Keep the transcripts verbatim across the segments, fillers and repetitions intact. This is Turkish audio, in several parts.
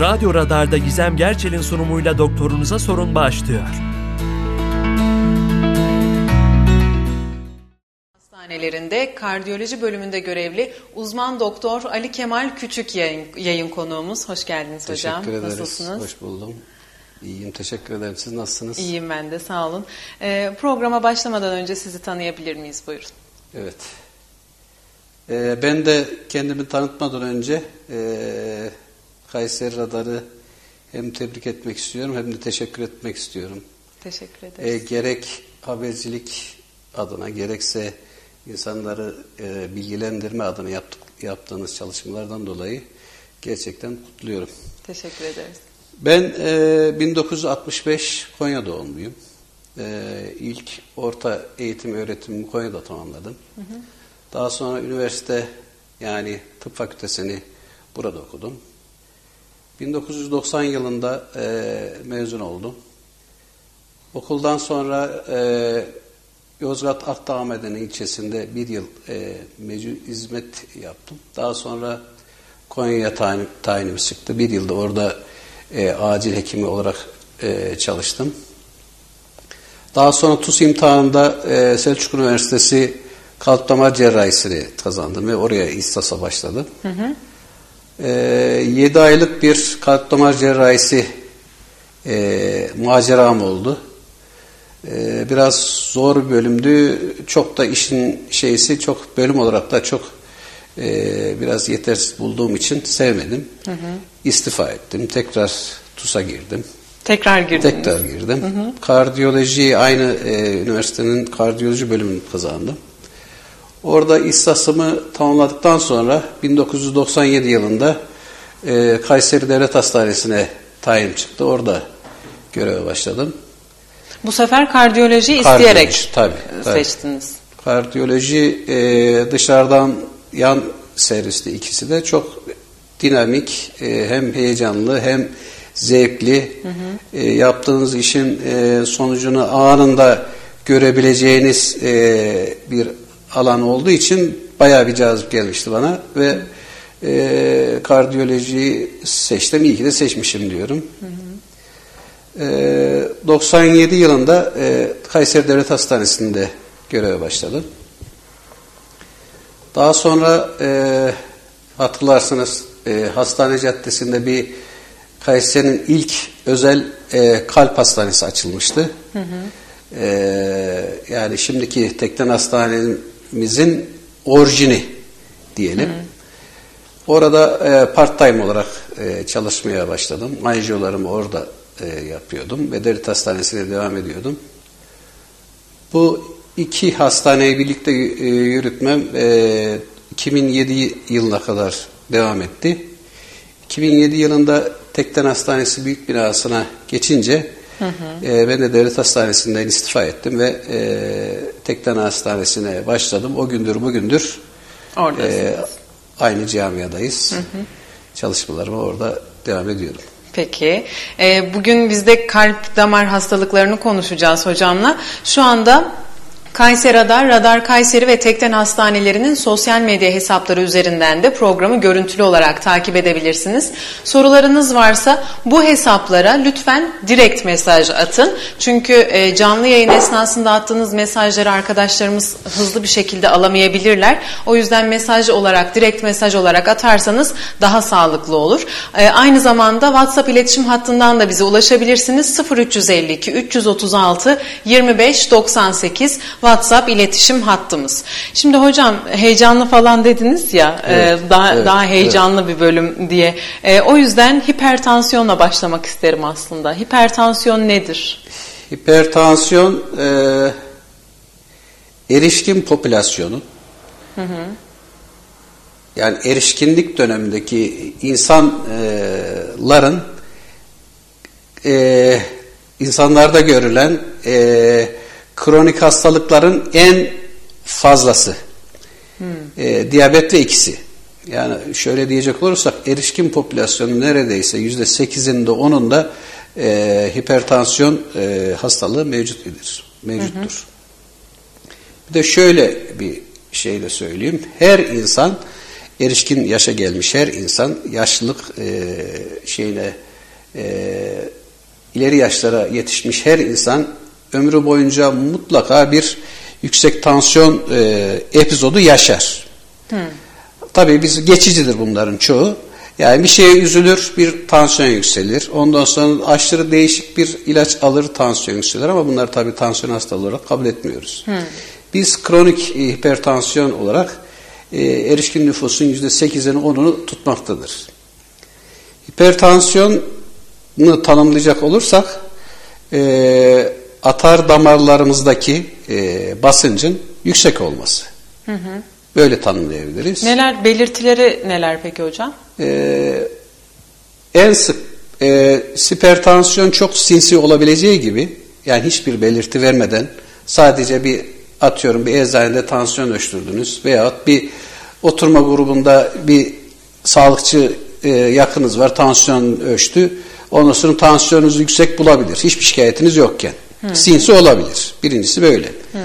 Radyo Radar'da Gizem Gerçel'in sunumuyla Doktorunuza Sorun başlıyor. Hastanelerinde kardiyoloji bölümünde görevli uzman doktor Ali Kemal Küçük yayın, yayın konuğumuz. Hoş geldiniz teşekkür hocam. Ederiz. Nasılsınız? Hoş buldum. İyiyim, teşekkür ederim. Siz nasılsınız? İyiyim ben de, sağ olun. Ee, programa başlamadan önce sizi tanıyabilir miyiz? Buyurun. Evet. Ee, ben de kendimi tanıtmadan önce e, Kayseri Radar'ı hem tebrik etmek istiyorum hem de teşekkür etmek istiyorum. Teşekkür ederiz. E, gerek habercilik adına gerekse insanları e, bilgilendirme adına yaptık, yaptığınız çalışmalardan dolayı gerçekten kutluyorum. Teşekkür ederiz. Ben e, bin dokuz yüz altmış beş Konya doğumluyum. E, ilk orta eğitim öğretimimi Konya'da tamamladım. Hı hı. Daha sonra üniversite yani tıp fakültesini burada okudum. bin dokuz yüz doksan yılında e, mezun oldum. Okuldan sonra e, Yozgat Akdağmede'nin ilçesinde bir yıl e, mecbur hizmet yaptım. Daha sonra Konya'ya tayin, tayinimi çıktı. Bir yılda orada E, acil hekimi olarak e, çalıştım. Daha sonra T U S imtihanında e, Selçuk Üniversitesi kalp damar cerrahisini kazandım ve oraya ihtisasa başladım. Hı hı. E, yedi aylık bir kalp damar cerrahisi e, maceram oldu. E, biraz zor bir bölümdü. Çok da işin şeysi çok bölüm olarak da çok Ee, biraz yetersiz bulduğum için sevmedim. Hı hı. İstifa ettim. Tekrar T U S''a girdim. Tekrar girdim. Tekrar girdim. Hı hı. Kardiyoloji aynı e, üniversitenin kardiyoloji bölümünü kazandım. Orada ihtisasımı tamamladıktan sonra bin dokuz yüz doksan yedi yılında e, Kayseri Devlet Hastanesi'ne tayin çıktı. Orada göreve başladım. Bu sefer kardiyolojiyi kardiyoloji, isteyerek tabii, tabii. seçtiniz. Kardiyoloji e, dışarıdan yan serviste ikisi de çok dinamik, hem heyecanlı hem zevkli. Hı hı. Yaptığınız işin sonucunu anında görebileceğiniz bir alan olduğu için bayağı bir cazip gelmişti bana ve kardiyolojiyi seçtim. İyi ki de seçmişim diyorum. Hı hı. doksan yedi yılında Kayseri Devlet Hastanesi'nde göreve başladım. Daha sonra e, hatırlarsınız e, Hastane Caddesi'nde bir Kayseri'nin ilk özel e, kalp hastanesi açılmıştı. Hı hı. E, yani şimdiki Tekden Hastanemizin orijini diyelim. Hı hı. Orada e, part time olarak e, çalışmaya başladım. Anjiyolarımı orada e, yapıyordum ve devlet hastanesine devam ediyordum. Bu İki hastaneyi birlikte yürütmem iki bin yedi yılına kadar devam etti. iki bin yedi yılında Tekden Hastanesi büyük binasına geçince hı hı. ben de devlet hastanesinden istifa ettim ve Tekden Hastanesi'ne başladım. O gündür bugündür e, aynı camiadayız. Hı hı. Çalışmalarımı orada devam ediyorum. Peki. Bugün biz de kalp damar hastalıklarını konuşacağız hocamla. Şu anda Kayseri Radar, Radar Kayseri ve Tekden Hastanelerinin sosyal medya hesapları üzerinden de programı görüntülü olarak takip edebilirsiniz. Sorularınız varsa bu hesaplara lütfen direkt mesaj atın. Çünkü canlı yayın esnasında attığınız mesajları arkadaşlarımız hızlı bir şekilde alamayabilirler. O yüzden mesaj olarak, direkt mesaj olarak atarsanız daha sağlıklı olur. Aynı zamanda WhatsApp iletişim hattından da bize ulaşabilirsiniz. sıfır üç yüz elli iki üç yüz otuz altı yirmi beş doksan sekiz WhatsApp iletişim hattımız. Şimdi hocam heyecanlı falan dediniz ya, evet, e, daha evet, daha heyecanlı evet. bir bölüm diye. E, o yüzden hipertansiyonla başlamak isterim aslında. Hipertansiyon nedir? Hipertansiyon e, erişkin popülasyonu. Hı hı. Yani erişkinlik dönemindeki insanların e, insanlarda görülen e, kronik hastalıkların en fazlası. Hmm. E, diyabet ve ikisi. Yani şöyle diyecek olursak erişkin popülasyonu neredeyse yüzde sekizinde onunda e, hipertansiyon e, hastalığı mevcut idir, mevcuttur. Hı hı. Bir de şöyle bir şey de söyleyeyim. Her insan erişkin yaşa gelmiş her insan yaşlılık e, şeyine e, ileri yaşlara yetişmiş her insan ömrü boyunca mutlaka bir yüksek tansiyon e, epizodu yaşar. Hmm. Tabii biz geçicidir bunların çoğu. Yani bir şeye üzülür, bir tansiyon yükselir. Ondan sonra aşırı değişik bir ilaç alır, tansiyon yükselir ama bunları tabii tansiyon hastalığı olarak kabul etmiyoruz. Hmm. Biz kronik hipertansiyon olarak e, erişkin nüfusun yüzde sekizini onunu tutmaktadır. Hipertansiyonu tanımlayacak olursak e, atar damarlarımızdaki e, basıncın yüksek olması. Hı hı. Böyle tanımlayabiliriz. Neler, belirtileri neler peki hocam? Ee, en sık e, hipertansiyon çok sinsi olabileceği gibi, yani hiçbir belirti vermeden sadece bir atıyorum bir eczanede tansiyon ölçtürdünüz veyahut bir oturma grubunda bir sağlıkçı e, yakınız var, tansiyon ölçtü. Ondan sonra tansiyonunuz yüksek bulabilir. Hiçbir şikayetiniz yokken. Hı. Sinsi olabilir. Birincisi böyle. Hı.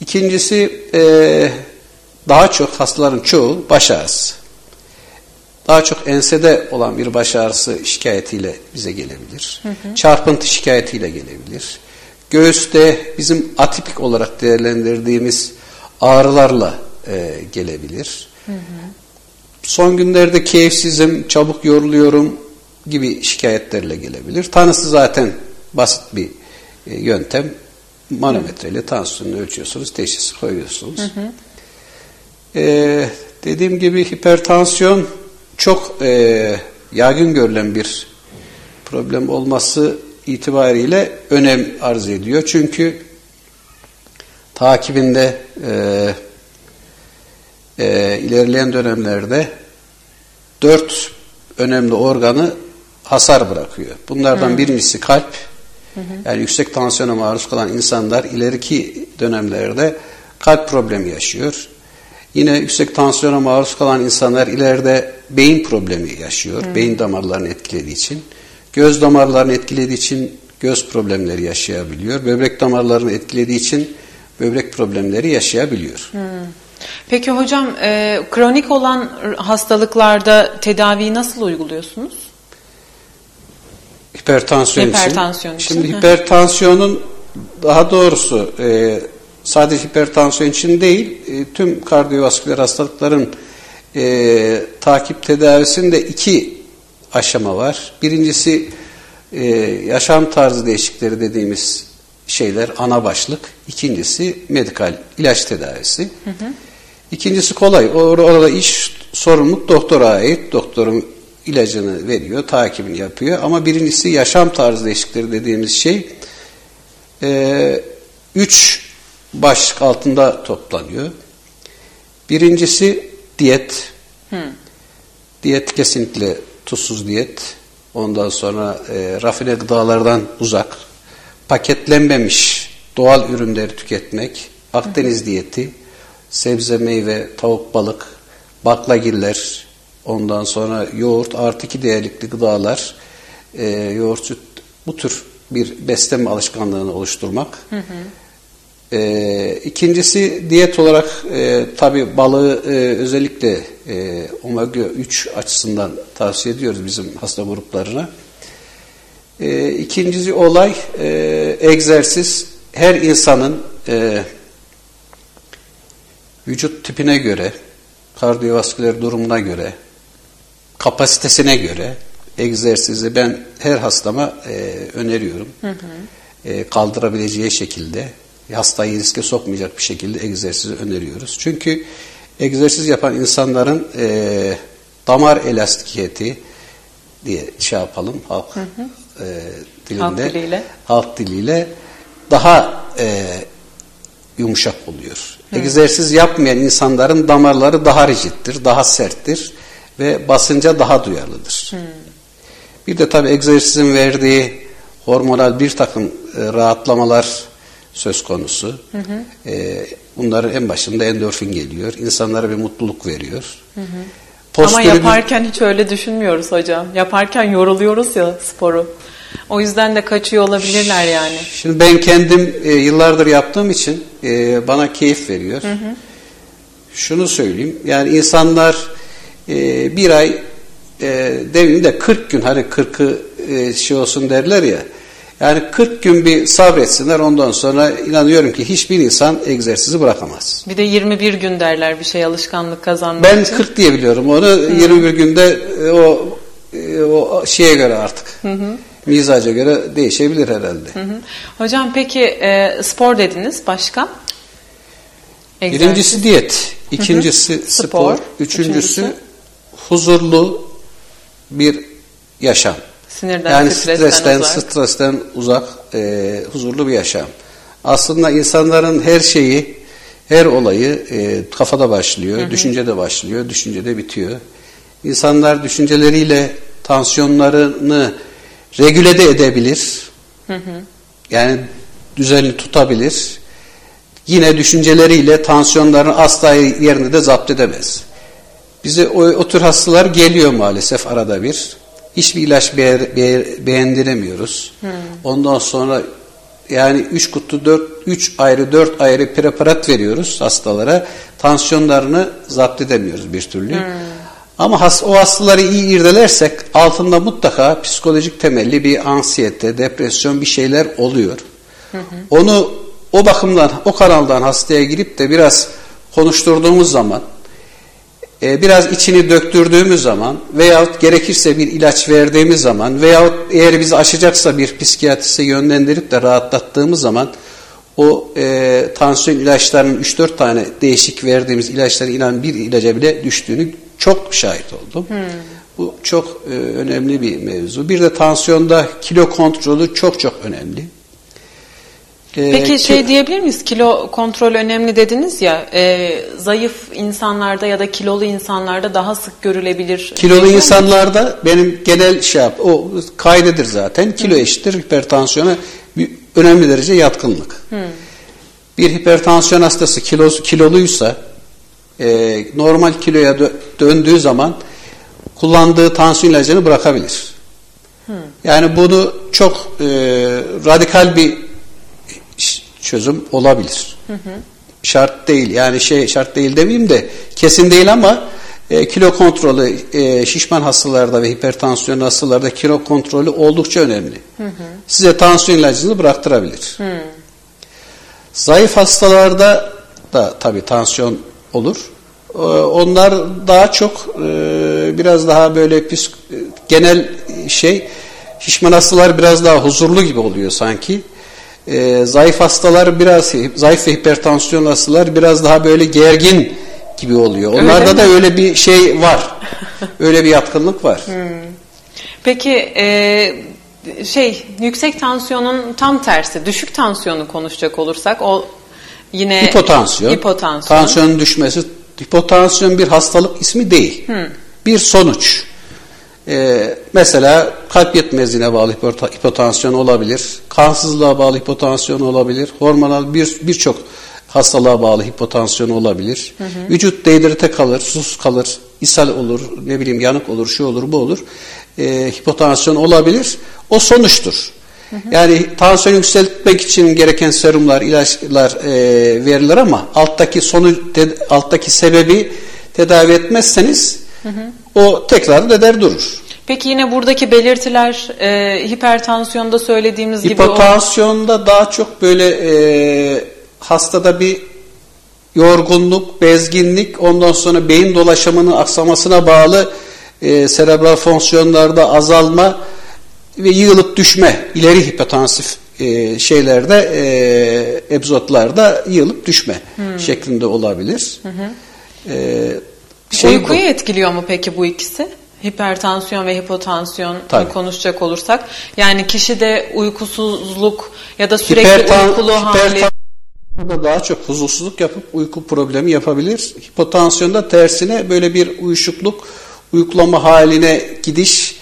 İkincisi e, daha çok hastaların çoğu baş ağrısı. Daha çok ensede olan bir baş ağrısı şikayetiyle bize gelebilir. Hı hı. Çarpıntı şikayetiyle gelebilir. Göğüste bizim atipik olarak değerlendirdiğimiz ağrılarla e, gelebilir. Hı hı. Son günlerde keyifsizim, çabuk yoruluyorum gibi şikayetlerle gelebilir. Tanısı zaten basit bir e, yöntem. Manometreyle tansiyonunu ölçüyorsunuz, teşhisi koyuyorsunuz. Hı hı. Ee, dediğim gibi hipertansiyon çok e, yaygın görülen bir problem olması itibariyle önem arz ediyor. Çünkü takibinde e, e, ilerleyen dönemlerde dört önemli organı hasar bırakıyor. Bunlardan hı. birincisi kalp. Hı hı. Yani yüksek tansiyona maruz kalan insanlar ileriki dönemlerde kalp problemi yaşıyor. Yine yüksek tansiyona maruz kalan insanlar ileride beyin problemi yaşıyor. Hı. Beyin damarlarını etkilediği için. Göz damarlarını etkilediği için göz problemleri yaşayabiliyor. Böbrek damarlarını etkilediği için böbrek problemleri yaşayabiliyor. Hı. Peki hocam e, kronik olan hastalıklarda tedaviyi nasıl uyguluyorsunuz? Hipertansiyon, hipertansiyon için. için. Şimdi hipertansiyonun daha doğrusu... E, sadece hipertansiyon için değil, tüm kardiyovasküler hastalıkların e, takip tedavisinde iki aşama var. Birincisi e, yaşam tarzı değişikleri dediğimiz şeyler, ana başlık. İkincisi medikal ilaç tedavisi. Hı hı. İkincisi kolay. Or- orada iş sorumluluk doktora ait. Doktorun ilacını veriyor, takibini yapıyor. Ama birincisi yaşam tarzı değişikleri dediğimiz şey e, üç başlık altında toplanıyor. Birincisi diyet. Hmm. Diyet kesinlikle tuzsuz diyet. Ondan sonra e, rafine gıdalardan uzak. Paketlenmemiş doğal ürünleri tüketmek. Akdeniz hmm. diyeti. Sebze, meyve, tavuk, balık, baklagiller, ondan sonra yoğurt, artı iki değerlikli gıdalar, e, yoğurt, süt, bu tür bir beslenme alışkanlığını oluşturmak. Hı hmm. Ee, ikincisi diyet olarak e, tabii balığı e, özellikle e, omega üç açısından tavsiye ediyoruz bizim hasta gruplarına. E, ikincisi olay e, egzersiz. Her insanın e, vücut tipine göre, kardiyovasküler durumuna göre, kapasitesine göre egzersizi ben her hastama e, öneriyorum. Hı hı. E, kaldırabileceği şekilde. Hastayı riske sokmayacak bir şekilde egzersizi öneriyoruz. Çünkü egzersiz yapan insanların e, damar elastikiyeti diye şey yapalım halk, hı hı. E, dilinde, halk diliyle halk diliyle daha e, yumuşak oluyor. Hı. Egzersiz yapmayan insanların damarları daha rigiddir, daha serttir ve basınca daha duyarlıdır. Hı. Bir de tabii egzersizin verdiği hormonal bir takım e, rahatlamalar söz konusu. Hı hı. E, bunların en başında endorfin geliyor. İnsanlara bir mutluluk veriyor. Hı hı. Postürü... Ama yaparken hiç öyle düşünmüyoruz hocam. Yaparken yoruluyoruz ya sporu. O yüzden de kaçıyor olabilirler yani. Şimdi ben kendim e, yıllardır yaptığım için e, bana keyif veriyor. Hı hı. Şunu söyleyeyim. Yani insanlar e, bir ay e, demeyeyim de kırk gün, hani kırkı e, şey olsun derler ya, yani kırk gün bir sabretsinler, ondan sonra inanıyorum ki hiçbir insan egzersizi bırakamaz. Bir de yirmi bir gün derler bir şey alışkanlık kazanmak ben için. Ben kırk diye biliyorum onu. Hı. yirmi bir günde e, o, e, o şeye göre artık. Hı hı. Mizaca göre değişebilir herhalde. Hı hı. Hocam peki e, spor dediniz, başka? Egzersiz. Birincisi diyet, ikincisi hı hı. Spor, spor. Üçüncüsü, üçüncüsü huzurlu bir yaşam. Sinirden, yani stresten, stresten, uzak. stresten uzak, e, huzurlu bir yaşam. Aslında insanların her şeyi, her olayı e, kafada başlıyor, hı hı. düşüncede başlıyor, düşüncede bitiyor. İnsanlar düşünceleriyle tansiyonlarını regüle edebilir, hı hı. yani düzenli tutabilir. Yine düşünceleriyle tansiyonlarını asla yerine de zapt edemez. Bize o, o tür hastalar geliyor maalesef arada bir. Hiçbir ilaç beğer, beğer, beğendiremiyoruz. Hmm. Ondan sonra yani üç kutu, dört, üç ayrı, dört ayrı preparat veriyoruz hastalara. Tansiyonlarını zapt edemiyoruz bir türlü. Hmm. Ama has, o hastaları iyi irdelersek altında mutlaka psikolojik temelli bir anksiyete, depresyon bir şeyler oluyor. Hmm. Onu o bakımdan, o kanaldan hastaya girip de biraz konuşturduğumuz zaman, biraz içini döktürdüğümüz zaman veyahut gerekirse bir ilaç verdiğimiz zaman veyahut eğer bizi aşacaksa bir psikiyatriste yönlendirip de rahatlattığımız zaman o e, tansiyon ilaçlarının üç dört tane değişik verdiğimiz ilaçlara inan bir ilaca bile düştüğünü çok şahit oldum. Hmm. Bu çok e, önemli bir mevzu. Bir de tansiyonda kilo kontrolü çok çok önemli. Peki şey diyebilir miyiz? Kilo kontrol önemli dediniz ya, e, zayıf insanlarda ya da kilolu insanlarda daha sık görülebilir. Kilolu insanlarda mi? Benim genel şey yap, o kaydedir zaten. Kilo Hı. eşittir hipertansiyona bir, önemli derece yatkınlık. Hı. Bir hipertansiyon hastası kilosu, kiloluysa e, normal kiloya dö- döndüğü zaman kullandığı tansiyon ilacını bırakabilir. Hı. Yani bunu çok e, radikal bir çözüm olabilir. Hı hı. Şart değil. Yani şey şart değil demeyeyim de kesin değil ama e, kilo kontrolü e, şişman hastalarda ve hipertansiyon hastalarda kilo kontrolü oldukça önemli. Hı hı. Size tansiyon ilacını bıraktırabilir. Hı. Zayıf hastalarda da tabii tansiyon olur. E, onlar daha çok e, biraz daha böyle psik- genel şey şişman hastalar biraz daha huzurlu gibi oluyor sanki. E, zayıf hastalar biraz zayıf ve hipertansiyon hastalar biraz daha böyle gergin gibi oluyor. Öyle Onlarda mi? da öyle bir şey var. Öyle bir yatkınlık var. Hmm. Peki e, şey yüksek tansiyonun tam tersi düşük tansiyonu konuşacak olursak o yine hipotansiyon. hipotansiyon. Tansiyonun düşmesi, hipotansiyon bir hastalık ismi değil. Hmm. Bir sonuç. Ee, mesela kalp yetmezliğine bağlı hipotansiyon olabilir, kansızlığa bağlı hipotansiyon olabilir, hormonal bir birçok hastalığa bağlı hipotansiyon olabilir. Hı hı. Vücut dedirite kalır, sus kalır, ishal olur, ne bileyim yanık olur, şu olur, bu olur. Ee, hipotansiyon olabilir. O sonuçtur. Hı hı. Yani tansiyon yükseltmek için gereken serumlar, ilaçlar e, verilir ama alttaki sonu, alttaki sebebi tedavi etmezseniz Hı hı. o tekrar eder durur. Peki yine buradaki belirtiler e, hipertansiyonda söylediğimiz gibi hipotansiyonda o... daha çok böyle e, hastada bir yorgunluk, bezginlik, ondan sonra beyin dolaşımının aksamasına bağlı e, serebral fonksiyonlarda azalma ve yığılıp düşme, ileri hipotansif e, şeylerde e, epizotlarda yığılıp düşme hı. şeklinde olabilir. Hı hı. E, Şey Uykuyu bu. etkiliyor mu peki bu ikisi? Hipertansiyon ve hipotansiyon konuşacak olursak. Yani kişide uykusuzluk ya da sürekli Hipertan- uykulu hali. Hipertansiyonda daha çok huzursuzluk yapıp uyku problemi yapabilir. Hipotansiyonda tersine böyle bir uyuşukluk, uyuklama haline gidiş,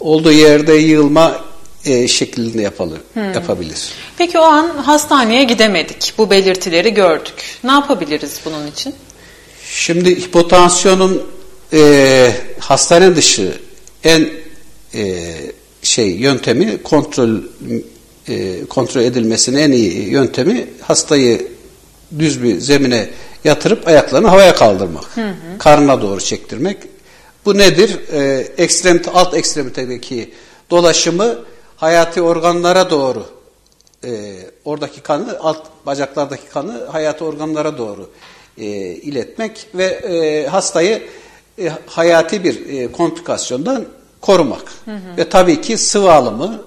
olduğu yerde yığılma e, şeklinde yapalı, hmm. yapabilir. Peki o an hastaneye gidemedik. Bu belirtileri gördük. Ne yapabiliriz bunun için? Şimdi hipotansiyonun e, hastane dışı en e, şey yöntemi kontrol e, kontrol edilmesinin en iyi yöntemi hastayı düz bir zemine yatırıp ayaklarını havaya kaldırmak. Hı hı. Karnına doğru çektirmek. Bu nedir? E, ekstremite, alt ekstremitedeki dolaşımı hayati organlara doğru, e, oradaki kanı, alt bacaklardaki kanı hayati organlara doğru e, iletmek ve e, hastayı e, hayati bir e, komplikasyondan korumak. Hı hı. Ve tabii ki sıvı alımı,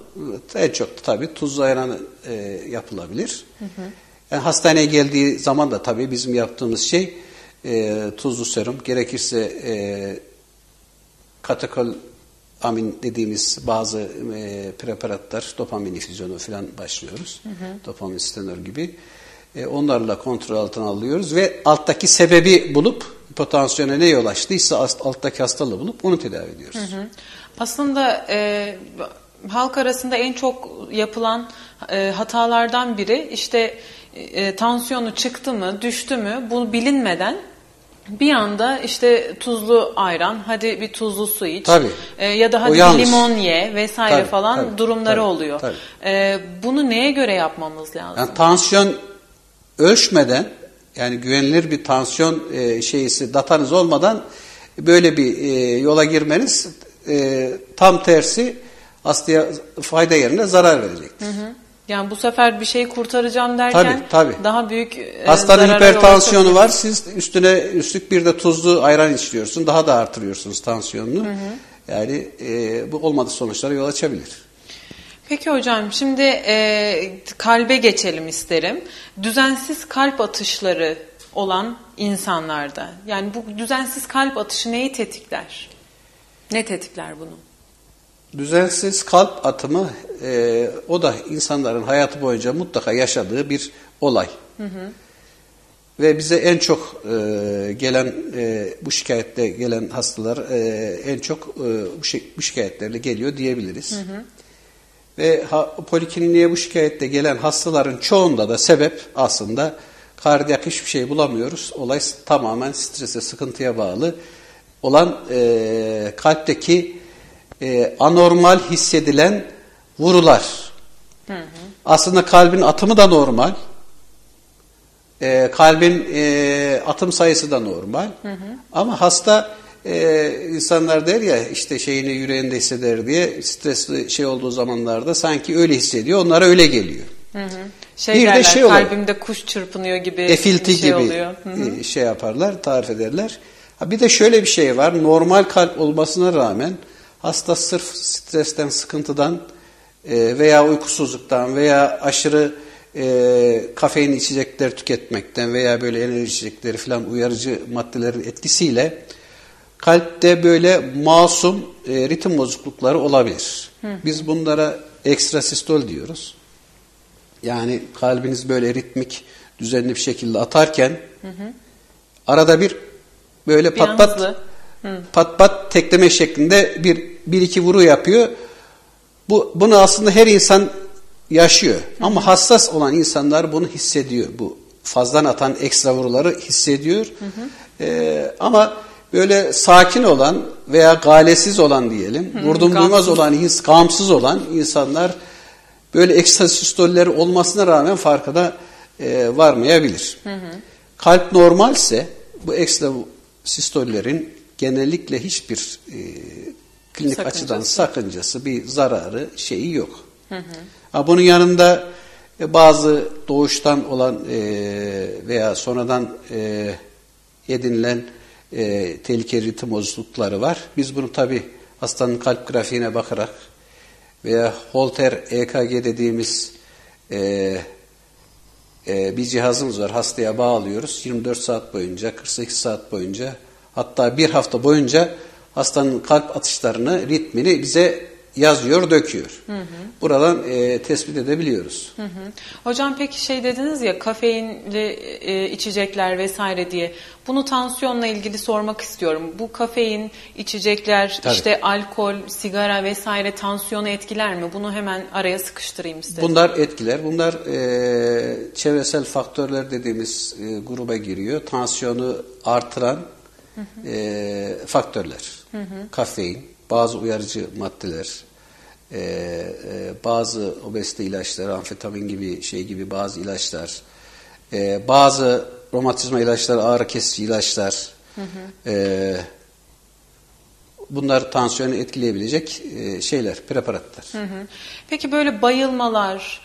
en çok tabii tuzlu ayranı e, yapılabilir. Hı hı. Yani hastaneye geldiği zaman da tabii bizim yaptığımız şey e, tuzlu serum, gerekirse e, katekol amin dediğimiz bazı e, preparatlar, dopamin infüzyonu falan başlıyoruz. Hı hı. Dopamin stenör gibi. E, onlarla kontrol altına alıyoruz ve alttaki sebebi bulup, hipotansiyona ne yol açtıysa alttaki hastalığı bulup onu tedavi ediyoruz. Hı hı. Aslında e, halk arasında en çok yapılan e, hatalardan biri işte e, tansiyonu çıktı mı, düştü mü, bu bilinmeden bir anda işte tuzlu ayran, hadi bir tuzlu su iç e, ya da hadi bir limon ye vesaire tabii, falan tabii, durumları tabii, oluyor. Tabii. E, bunu neye göre yapmamız lazım? Yani tansiyon ölçmeden, yani güvenilir bir tansiyon e, şeysi, datanız olmadan böyle bir e, yola girmeniz e, tam tersi hastaya fayda yerine zarar verecektir. Hı hı. Yani bu sefer bir şey kurtaracağım derken tabii, tabii. daha büyük e, hastanın hipertansiyonu var. Siz üstüne üstlük bir de tuzlu ayran içiyorsun. Daha da artırıyorsunuz tansiyonunu. Hı hı. Yani e, bu olmadığı sonuçlara yol açabilir. Peki hocam, şimdi e, kalbe geçelim isterim. Düzensiz kalp atışları olan insanlarda, yani bu düzensiz kalp atışı neyi tetikler? Ne tetikler bunu? Düzensiz kalp atımı e, o da insanların hayatı boyunca mutlaka yaşadığı bir olay. Hı hı. Ve bize en çok e, gelen e, bu şikayetle gelen hastalar e, en çok e, bu, şi bu şikayetlerle geliyor diyebiliriz. Hı hı. Ve ha, polikliniğe bu şikayetle gelen hastaların çoğunda da sebep aslında kardiyak hiçbir şey bulamıyoruz. Olay tamamen strese, sıkıntıya bağlı olan e, kalpteki e, anormal hissedilen vurular. Hı hı. Aslında kalbin atımı da normal. E, kalbin e, atım sayısı da normal. Hı hı. Ama hasta... Ee, insanlar der ya işte şeyini yüreğinde hisseder diye, stresli şey olduğu zamanlarda sanki öyle hissediyor, onlara öyle geliyor. Hı hı. Şey bir derler, de şey kalbimde oluyor, kuş çırpınıyor gibi, efilti bir şey gibi oluyor. Hı hı. Şey yaparlar, tarif ederler. Ha, bir de şöyle bir şey var, normal kalp olmasına rağmen hasta sırf stresten, sıkıntıdan e, veya uykusuzluktan veya aşırı e, kafein içecekler tüketmekten veya böyle enerji içecekleri falan uyarıcı maddelerin etkisiyle kalpte böyle masum e, ritim bozuklukları olabilir. Hı. Biz bunlara ekstrasistol diyoruz. Yani kalbiniz böyle ritmik, düzenli bir şekilde atarken hı hı. arada bir böyle bir pat pat, hı. pat pat tekleme şeklinde bir, bir iki vuru yapıyor. Bu, bunu aslında her insan yaşıyor. Hı. Ama hassas olan insanlar bunu hissediyor. Bu fazladan atan ekstra vuruları hissediyor. Hı hı. E, ama böyle sakin olan veya galesiz olan diyelim, Hı, vurdum gamsız. duymaz olan, his, gamsız olan insanlar böyle ekstrasistolleri olmasına rağmen farkına e, varmayabilir. Hı hı. Kalp normalse bu ekstrasistollerin genellikle hiçbir e, klinik sakıncası. açıdan sakıncası, bir zararı, şeyi yok. Hı hı. Ha, bunun yanında e, bazı doğuştan olan e, veya sonradan e, edinilen E, tehlikeli ritim bozuklukları var. Biz bunu tabii hastanın kalp grafiğine bakarak veya Holter E K G dediğimiz e, e, bir cihazımız var. Hastaya bağlıyoruz. yirmi dört saat boyunca, kırk sekiz saat boyunca, hatta bir hafta boyunca hastanın kalp atışlarını, ritmini bize yazıyor, döküyor. Hı hı. Buradan e, tespit edebiliyoruz. Hı hı. Hocam peki şey dediniz ya, kafeinli e, içecekler vesaire diye. Bunu tansiyonla ilgili sormak istiyorum. Bu kafein, içecekler, tabii. işte alkol, sigara vesaire tansiyonu etkiler mi? Bunu hemen araya sıkıştırayım istedim. Bunlar etkiler. Bunlar e, çevresel faktörler dediğimiz e, gruba giriyor. Tansiyonu artıran hı hı. E, faktörler. Hı hı. Kafein, bazı uyarıcı maddeler, e, e, bazı obezite ilaçları, amfetamin gibi şey gibi bazı ilaçlar, e, bazı romatizma ilaçları, ağrı kesici ilaçlar, hı hı. E, bunlar tansiyonu etkileyebilecek şeyler, preparatlar. Hı hı. Peki böyle bayılmalar,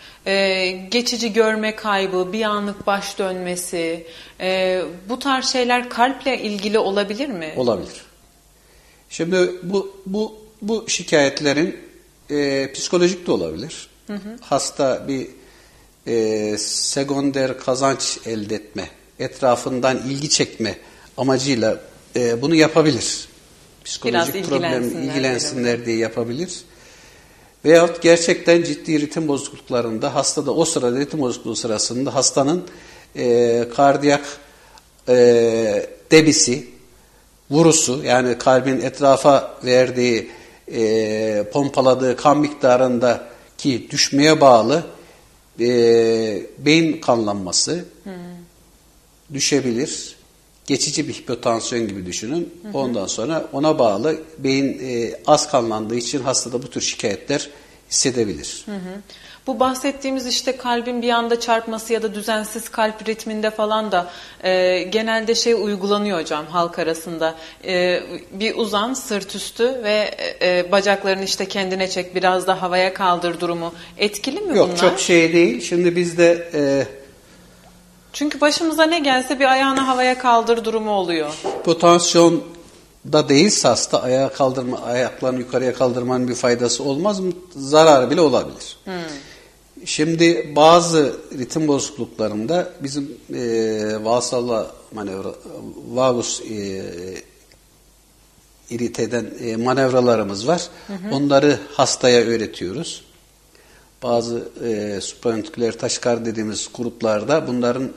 geçici görme kaybı, bir anlık baş dönmesi, bu tarz şeyler kalple ilgili olabilir mi? Olabilir. Şimdi bu bu bu şikayetlerin e, psikolojik de olabilir. Hı hı. Hasta bir e, sekonder kazanç elde etme, etrafından ilgi çekme amacıyla e, bunu yapabilir. Psikolojik problemle ilgilensinler diye yapabilir. Veyahut gerçekten ciddi ritim bozukluklarında hastada o sırada ritim bozukluğu sırasında hastanın e, kardiyak e, debisi, vurusu yani kalbin etrafa verdiği, e, pompaladığı kan miktarındaki düşmeye bağlı e, beyin kanlanması hmm. düşebilir. Geçici bir hipotansiyon gibi düşünün. Hı hı. Ondan sonra ona bağlı beyin e, az kanlandığı için hastada bu tür şikayetler hissedebilir. Hı hı. Bu bahsettiğimiz işte kalbin bir anda çarpması ya da düzensiz kalp ritminde falan da e, genelde şey uygulanıyor hocam halk arasında. E, bir uzan sırt üstü ve e, bacaklarını işte kendine çek, biraz da havaya kaldır durumu. Etkili mi bunlar? Yok, çok şey değil. Şimdi bizde... E, Çünkü başımıza ne gelse bir ayağını havaya kaldır durumu oluyor. Bu tansiyonda değilse hasta ayağa kaldırma, ayaklarını yukarıya kaldırmanın bir faydası olmaz mı? Zararı bile olabilir. Hmm. Şimdi bazı ritim bozukluklarında bizim e, valsalla manevra, valus e, iriteden e, manevralarımız var. Hı hı. Onları hastaya öğretiyoruz. Bazı e, supraventriküler taşkar dediğimiz gruplarda bunların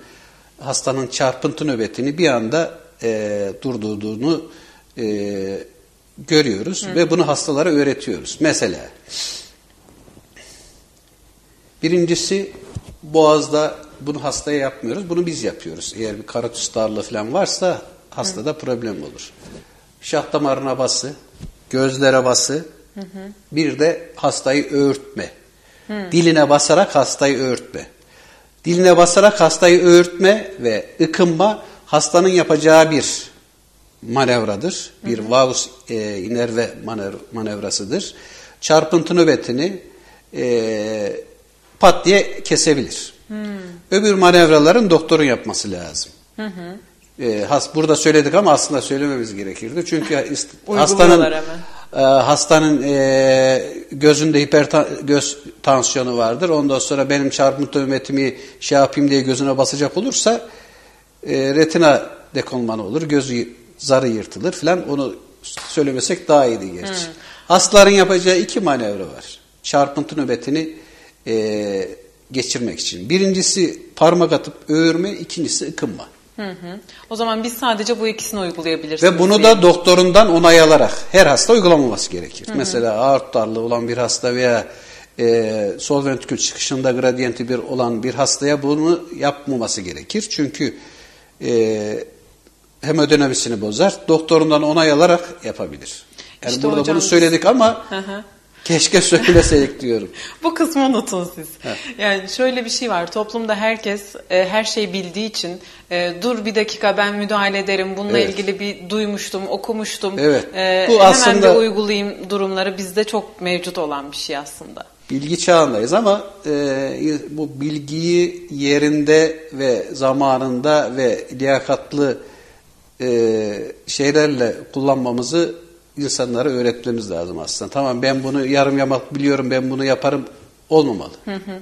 hastanın çarpıntı nöbetini bir anda e, durdurduğunu e, görüyoruz. Hı. Ve bunu hastalara öğretiyoruz. Mesela birincisi boğazda bunu hastaya yapmıyoruz. Bunu biz yapıyoruz. Eğer bir karotis darlığı falan varsa hastada hı. problem olur. Şah damarına bası, gözlere bası, hı hı. bir de hastayı öğürtme. Hmm. Diline basarak hastayı öğürtme. Diline basarak hastayı öğürtme ve ıkınma hastanın yapacağı bir manevradır. Hmm. Bir valus e, inerve manev manevrasıdır. Çarpıntı nöbetini e, pat diye kesebilir. Hmm. Öbür manevraların doktorun yapması lazım. Hmm. E, has, burada söyledik ama aslında söylememiz gerekirdi. Çünkü hastanın... hastanın e, gözünde hipertan göz tansiyonu vardır. Ondan sonra benim çarpıntı nöbetimi şey yapayım diye gözüne basacak olursa e, retina dekolmanı olur. Gözü zarı yırtılır filan. Onu söylemesek daha iyiydi gerçi. Hmm. Hastaların yapacağı iki manevra var. Çarpıntı nöbetini e, geçirmek için. Birincisi parmak atıp öğürme, ikincisi ıkınma. Hı hı. O zaman biz sadece bu ikisini uygulayabilirsiniz. Ve bunu diye. da doktorundan onay alarak her hasta uygulamaması gerekir. Hı hı. Mesela aort darlığı olan bir hasta veya e, sol ventrikül çıkışında gradiyenti bir olan bir hastaya bunu yapmaması gerekir. Çünkü e, hemodinamisini bozar. Doktorundan onay alarak yapabilir. Yani işte burada hocam, bunu söyledik ama... Hı hı. Keşke söyleseydik diyorum. Bu kısmı unutun siz. Heh. Yani şöyle bir şey var. Toplumda herkes e, her şeyi bildiği için e, dur bir dakika ben müdahale ederim. Bununla evet. ilgili bir duymuştum, okumuştum. Evet. E, Bu aslında, hemen de uygulayayım durumları bizde çok mevcut olan bir şey aslında. Bilgi çağındayız ama e, bu bilgiyi yerinde ve zamanında ve liyakatlı e, şeylerle kullanmamızı İnsanlara öğretmemiz lazım aslında. Tamam, ben bunu yarım yamak biliyorum, ben bunu yaparım olmamalı. Hı hı.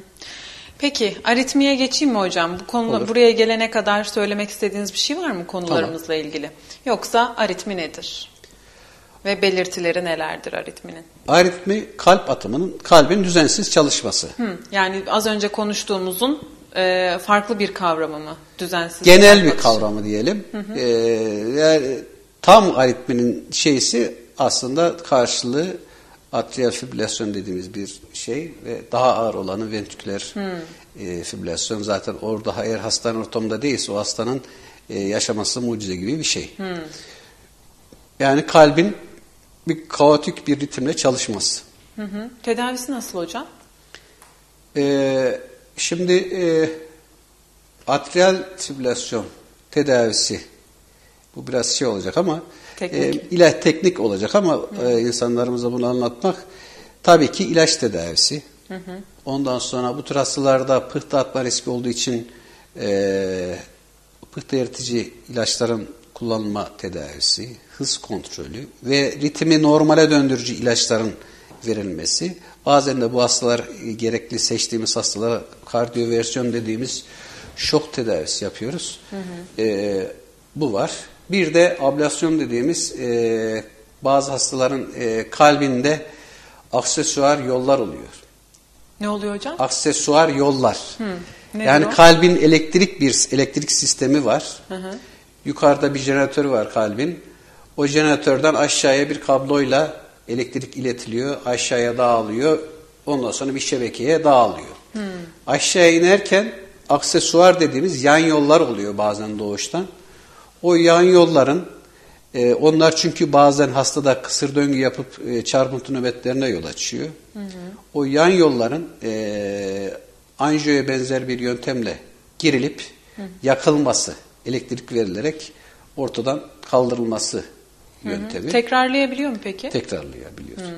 Peki aritmiye geçeyim mi hocam? Bu konuda Olur. buraya gelene kadar söylemek istediğiniz bir şey var mı konularımızla tamam. ilgili? Yoksa aritmi nedir? Ve belirtileri nelerdir aritminin? Aritmi kalp atımının, kalbin düzensiz çalışması. Hı. Yani az önce konuştuğumuzun e, farklı bir kavramı mı? Düzensiz. Genel bir kavramı diyelim. Hı hı. E, yani tam aritminin şeysi aslında karşılığı atrial fibrilasyon dediğimiz bir şey ve daha ağır olanı ventriküler hmm. e, fibrilasyon. Zaten orada eğer hastanın ortamında değilse o hastanın e, yaşaması mucize gibi bir şey. Hmm. Yani kalbin bir kaotik bir ritimle çalışması. Hı hı. Tedavisi nasıl hocam? E, şimdi e, atrial fibrilasyon tedavisi bu biraz şey olacak ama teknik. E, ilaç teknik olacak ama e, insanlarımıza bunu anlatmak tabii ki ilaç tedavisi. Hı hı. Ondan sonra bu tür hastalarda pıhtı atma riski olduğu için e, pıhtı eritici ilaçların kullanma tedavisi, hız kontrolü ve ritmi normale döndürücü ilaçların verilmesi. Bazen de bu hastalar gerekli seçtiğimiz hastalara kardiyoversiyon dediğimiz şok tedavisi yapıyoruz. Hı hı. E, bu var. Bir de ablasyon dediğimiz e, bazı hastaların e, kalbinde aksesuar yollar oluyor. Ne oluyor hocam? Aksesuar yollar. Hı, yani o? Kalbin elektrik bir elektrik sistemi var. Hı hı. Yukarıda bir jeneratör var kalbin. O jeneratörden aşağıya bir kabloyla elektrik iletiliyor. Aşağıya dağılıyor. Ondan sonra bir şebekeye dağılıyor. Hı. Aşağıya inerken aksesuar dediğimiz yan yollar oluyor bazen doğuştan. O yan yolların e, onlar çünkü bazen hastada kısır döngü yapıp e, çarpıntı nöbetlerine yol açıyor. Hı hı. O yan yolların e, anjiyoya benzer bir yöntemle girilip hı. yakılması, elektrik verilerek ortadan kaldırılması yöntemi. Hı hı. Tekrarlayabiliyor mu peki? Tekrarlayabiliyor. Hı.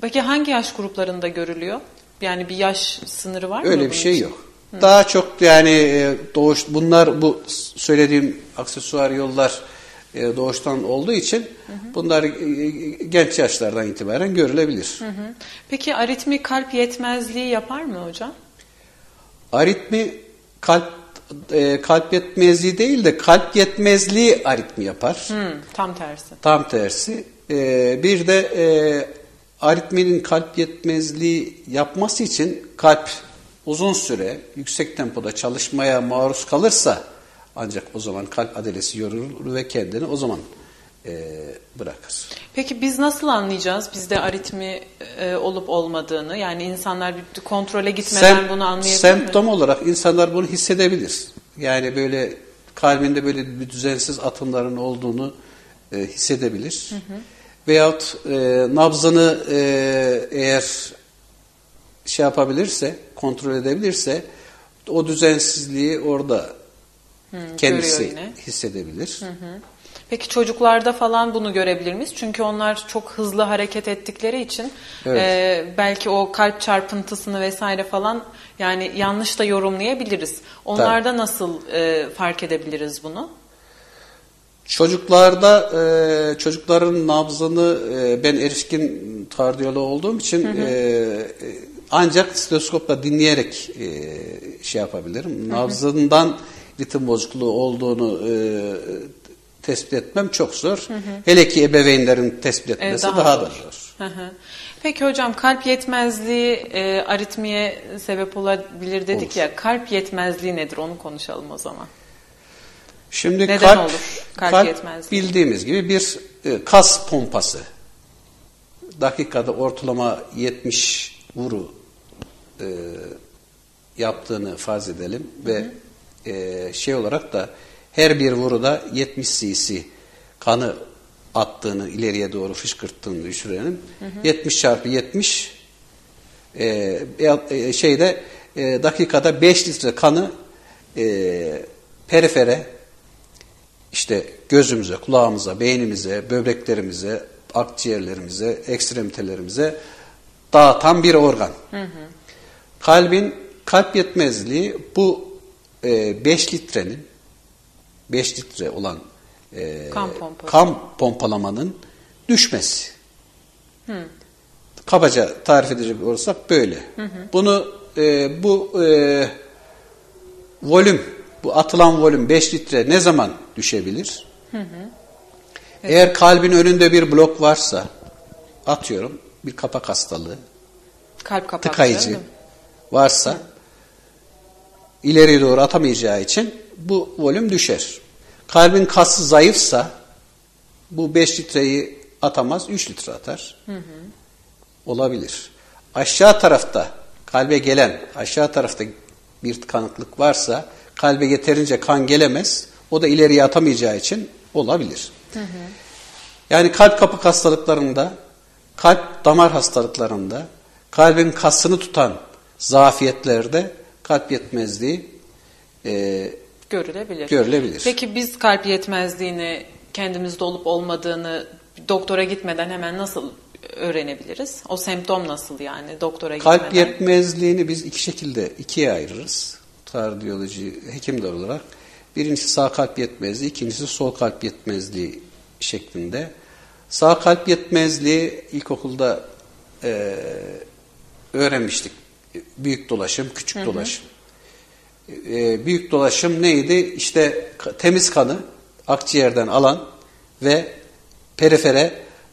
Peki hangi yaş gruplarında görülüyor? Yani bir yaş sınırı var mı? Öyle bir şey için? Yok. Daha çok yani doğuş bunlar bu söylediğim aksesuar yollar doğuştan olduğu için hı hı. bunlar genç yaşlardan itibaren görülebilir. Hı hı. Peki aritmi kalp yetmezliği yapar mı hocam? Aritmi kalp kalp yetmezliği değil de kalp yetmezliği aritmi yapar. Hı, tam tersi. Tam tersi. Bir de aritminin kalp yetmezliği yapması için kalp uzun süre yüksek tempoda çalışmaya maruz kalırsa ancak o zaman kalp adalesi yorulur ve kendini o zaman e, bırakır. Peki biz nasıl anlayacağız bizde aritmi e, olup olmadığını? Yani insanlar bir kontrole gitmeden Sem, bunu anlayabilir Semptom mi? Olarak insanlar bunu hissedebilir. Yani böyle kalbinde böyle bir düzensiz atımların olduğunu e, hissedebilir. Hı hı. Veyahut e, nabzını e, eğer şey yapabilirse, kontrol edebilirse o düzensizliği orada hı, kendisi hissedebilir. Hı hı. Peki çocuklarda falan bunu görebilir miyiz? Çünkü onlar çok hızlı hareket ettikleri için evet. e, belki o kalp çarpıntısını vesaire falan yani yanlış da yorumlayabiliriz. Onlarda tabii. Nasıl e, fark edebiliriz bunu? Çocuklarda e, çocukların nabzını e, ben erişkin kardiyoloğu olduğum için hı hı. E, ancak stetoskopla dinleyerek e, şey yapabilirim. Nabzından hı hı. ritim bozukluğu olduğunu e, tespit etmem çok zor. Hı hı. Hele ki ebeveynlerin tespit etmesi e, daha, daha da zor. Hı hı. Peki hocam kalp yetmezliği e, aritmiye sebep olabilir dedik olur. ya. Kalp yetmezliği nedir onu konuşalım o zaman. Şimdi neden kalp, olur kalp, kalp yetmezliği? Bildiğimiz gibi bir e, kas pompası. Dakikada ortalama yetmiş vuru e, yaptığını farz edelim ve e, şey olarak da her bir vuruda yetmiş cc kanı attığını ileriye doğru fışkırttığını düşünelim. Hı hı. yetmiş çarpı yetmiş e, e, şeyde e, dakikada beş litre kanı e, perifere işte gözümüze, kulağımıza, beynimize, böbreklerimize, akciğerlerimize, ekstremitelerimize dağıtan bir organ. Hı hı. Kalbin kalp yetmezliği bu beş e, litrenin beş litre olan e, kan, pompa. kan pompalamanın düşmesi. Hı. Kabaca tarif edecek olursak böyle. Hı hı. Bunu e, bu e, volüm, bu atılan volüm beş litre ne zaman düşebilir? Hı hı. Evet. Eğer kalbin önünde bir blok varsa atıyorum bir kapak hastalığı, kalp kapak tıkayıcı varsa hı. ileriye doğru atamayacağı için bu volüm düşer. Kalbin kası zayıfsa bu beş litreyi atamaz, üç litre atar. Hı hı. Olabilir. Aşağı tarafta kalbe gelen, aşağı tarafta bir tıkanıklık varsa kalbe yeterince kan gelemez. O da ileriye atamayacağı için olabilir. Hı hı. Yani kalp kapak hastalıklarında, kalp damar hastalıklarında, kalbin kasını tutan zafiyetlerde kalp yetmezliği e, görülebilir. görülebilir. Peki biz kalp yetmezliğini kendimizde olup olmadığını doktora gitmeden hemen nasıl öğrenebiliriz? O semptom nasıl yani doktora gitmeden? Kalp yetmezliğini biz iki şekilde ikiye ayırırız. Kardiyoloji hekimler olarak. Birincisi sağ kalp yetmezliği, ikincisi sol kalp yetmezliği şeklinde. Sağ kalp yetmezliği ilkokulda e, öğrenmiştik. Büyük dolaşım, küçük hı hı. dolaşım. E, büyük dolaşım neydi? İşte temiz kanı akciğerden alan ve perifere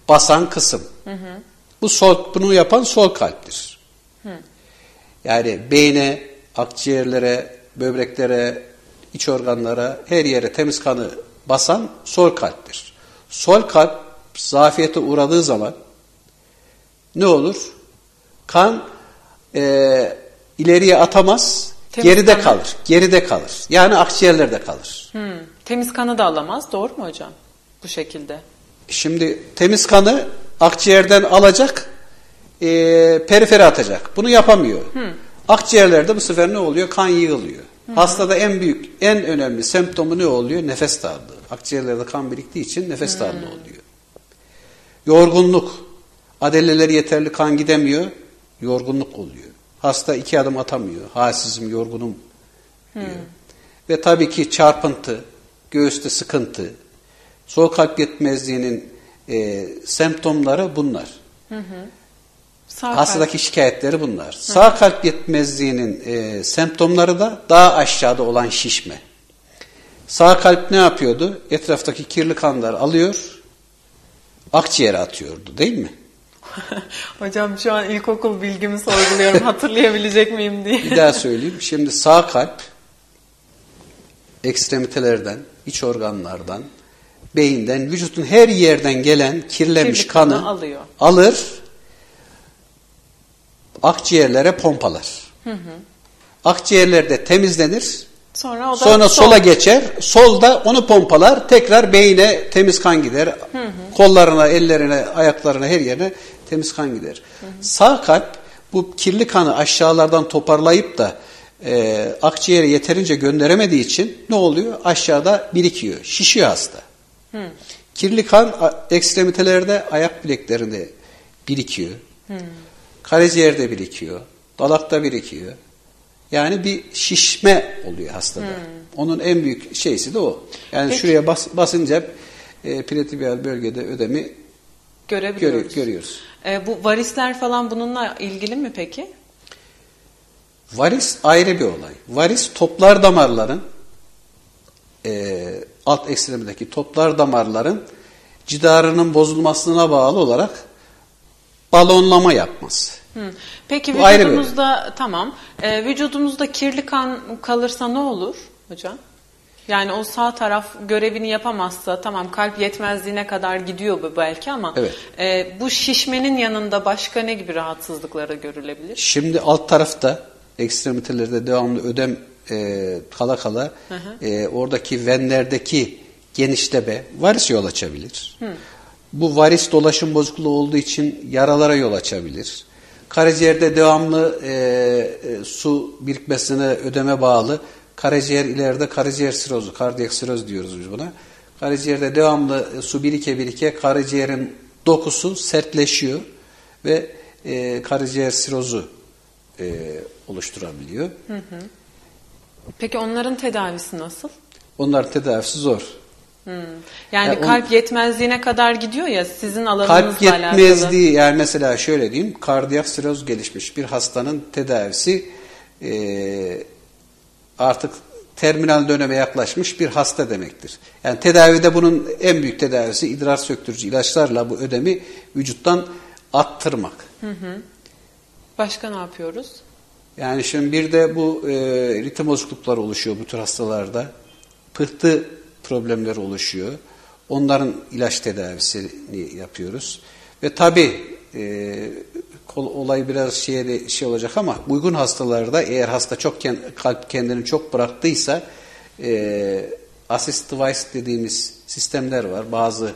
basan kısım. Hı hı. Bu sol, bunu yapan sol kalptir. Hı. Yani beyne, akciğerlere, böbreklere, iç organlara, her yere temiz kanı basan sol kalptir. Sol kalp zafiyete uğradığı zaman ne olur? Kan e, ileriye atamaz, temiz geride kanı. kalır. Geride kalır. Yani akciğerlerde kalır. Hı. Temiz kanı da alamaz. Doğru mu hocam? Bu şekilde. Şimdi temiz kanı akciğerden alacak, e, perifere atacak. Bunu yapamıyor. Hı. Akciğerlerde bu sefer ne oluyor? Kan yığılıyor. Hı. Hastada en büyük, en önemli semptomu ne oluyor? Nefes darlığı. Akciğerlerde kan biriktiği için nefes Hı. darlığı oluyor. Yorgunluk. Adeleleri yeterli kan gidemiyor. Yorgunluk oluyor. Hasta iki adım atamıyor. Halsizim, yorgunum diyor. Hı. Ve tabii ki çarpıntı, göğüste sıkıntı, sol kalp yetmezliğinin e, semptomları bunlar. Hı hı. Sağ hastadaki kalp. Şikayetleri bunlar. Hı. Sağ kalp yetmezliğinin e, semptomları da daha aşağıda olan şişme. Sağ kalp ne yapıyordu? Etraftaki kirli kanları alıyor, akciğere atıyordu değil mi? Hocam şu an ilkokul bilgimi sorguluyorum. Hatırlayabilecek miyim diye. Bir daha söyleyeyim. Şimdi sağ kalp ekstremitelerden, iç organlardan, beyinden, vücudun her yerden gelen kirlenmiş Kirlik kanı alıyor. alır, akciğerlere pompalar. Hı hı. Akciğerlerde temizlenir, sonra, o da sonra sola sol. geçer, solda onu pompalar, tekrar beyine temiz kan gider, hı hı. kollarına, ellerine, ayaklarına, her yerine temiz kan gider. Hı hı. Sağ kalp bu kirli kanı aşağılardan toparlayıp da e, akciğere yeterince gönderemediği için ne oluyor? Aşağıda birikiyor, şişiyor hasta. Hmm. Kirli kan ekstremitelerde, ayak bileklerinde birikiyor. Hmm. Karaciğerde birikiyor. Dalakta birikiyor. Yani bir şişme oluyor hastada. Hmm. Onun en büyük şeysi de o. Yani Peki. şuraya bas, basınca e, pretibial bölgede ödemi görebiliyoruz. Görü, görüyoruz. E, bu varisler falan bununla ilgili mi peki? Varis ayrı bir olay. Varis toplar damarların e, alt ekstremideki toplar damarların cidarının bozulmasına bağlı olarak balonlama yapması. Hı. Peki Bu vücudumuzda tamam. E, vücudumuzda kirli kan kalırsa ne olur hocam? Yani o sağ taraf görevini yapamazsa tamam kalp yetmezliğine kadar gidiyor bu belki ama evet. e, bu şişmenin yanında başka ne gibi rahatsızlıklara görülebilir? Şimdi alt tarafta ekstremitelerde devamlı ödem E, kala kala hı hı. E, oradaki venlerdeki genişleme varis yol açabilir. Hı. Bu varis dolaşım bozukluğu olduğu için yaralara yol açabilir. Karaciğerde devamlı e, e, su birikmesine ödeme bağlı. Karaciğer ileride karaciğer sirozu, kardiyak siroz diyoruz biz buna. Karaciğerde devamlı e, su birike birike karaciğerin dokusu sertleşiyor ve e, karaciğer sirozu e, oluşturabiliyor. Hı hı. Peki onların tedavisi nasıl? Onların tedavisi zor. Hmm. Yani, yani kalp on, yetmezliğine kadar gidiyor ya sizin alanınızla alakalı. Kalp yetmezliği alakalı. Yani mesela şöyle diyeyim, kardiyak siroz gelişmiş bir hastanın tedavisi e, artık terminal döneme yaklaşmış bir hasta demektir. Yani tedavide bunun en büyük tedavisi idrar söktürücü ilaçlarla bu ödemi vücuttan attırmak. Hı hı. Başka ne yapıyoruz? Yani şimdi bir de bu e, ritim bozuklukları oluşuyor bu tür hastalarda. Pıhtı problemleri oluşuyor. Onların ilaç tedavisini yapıyoruz. Ve tabii e, olay biraz şeye, şey olacak ama uygun hastalarda eğer hasta çok kend, kalp kendini çok bıraktıysa e, assist device dediğimiz sistemler var. Bazı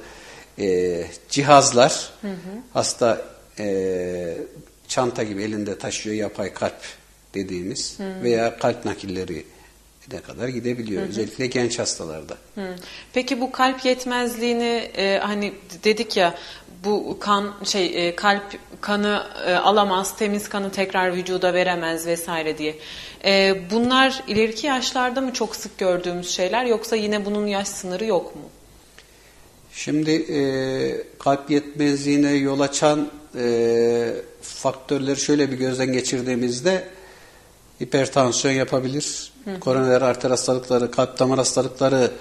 e, cihazlar hı hı. hasta e, çanta gibi elinde taşıyor yapay kalp dediğimiz hmm. veya kalp nakilleri ne kadar gidebiliyor. Hı hı. Özellikle genç hastalarda. Hı. Peki bu kalp yetmezliğini e, hani dedik ya, bu kan şey e, kalp kanı e, alamaz, temiz kanı tekrar vücuda veremez vesaire diye. E, bunlar ileriki yaşlarda mı çok sık gördüğümüz şeyler, yoksa yine bunun yaş sınırı yok mu? Şimdi e, kalp yetmezliğine yol açan e, faktörleri şöyle bir gözden geçirdiğimizde hipertansiyon yapabilir. Hı. Koroner arter hastalıkları, kalp damar hastalıkları,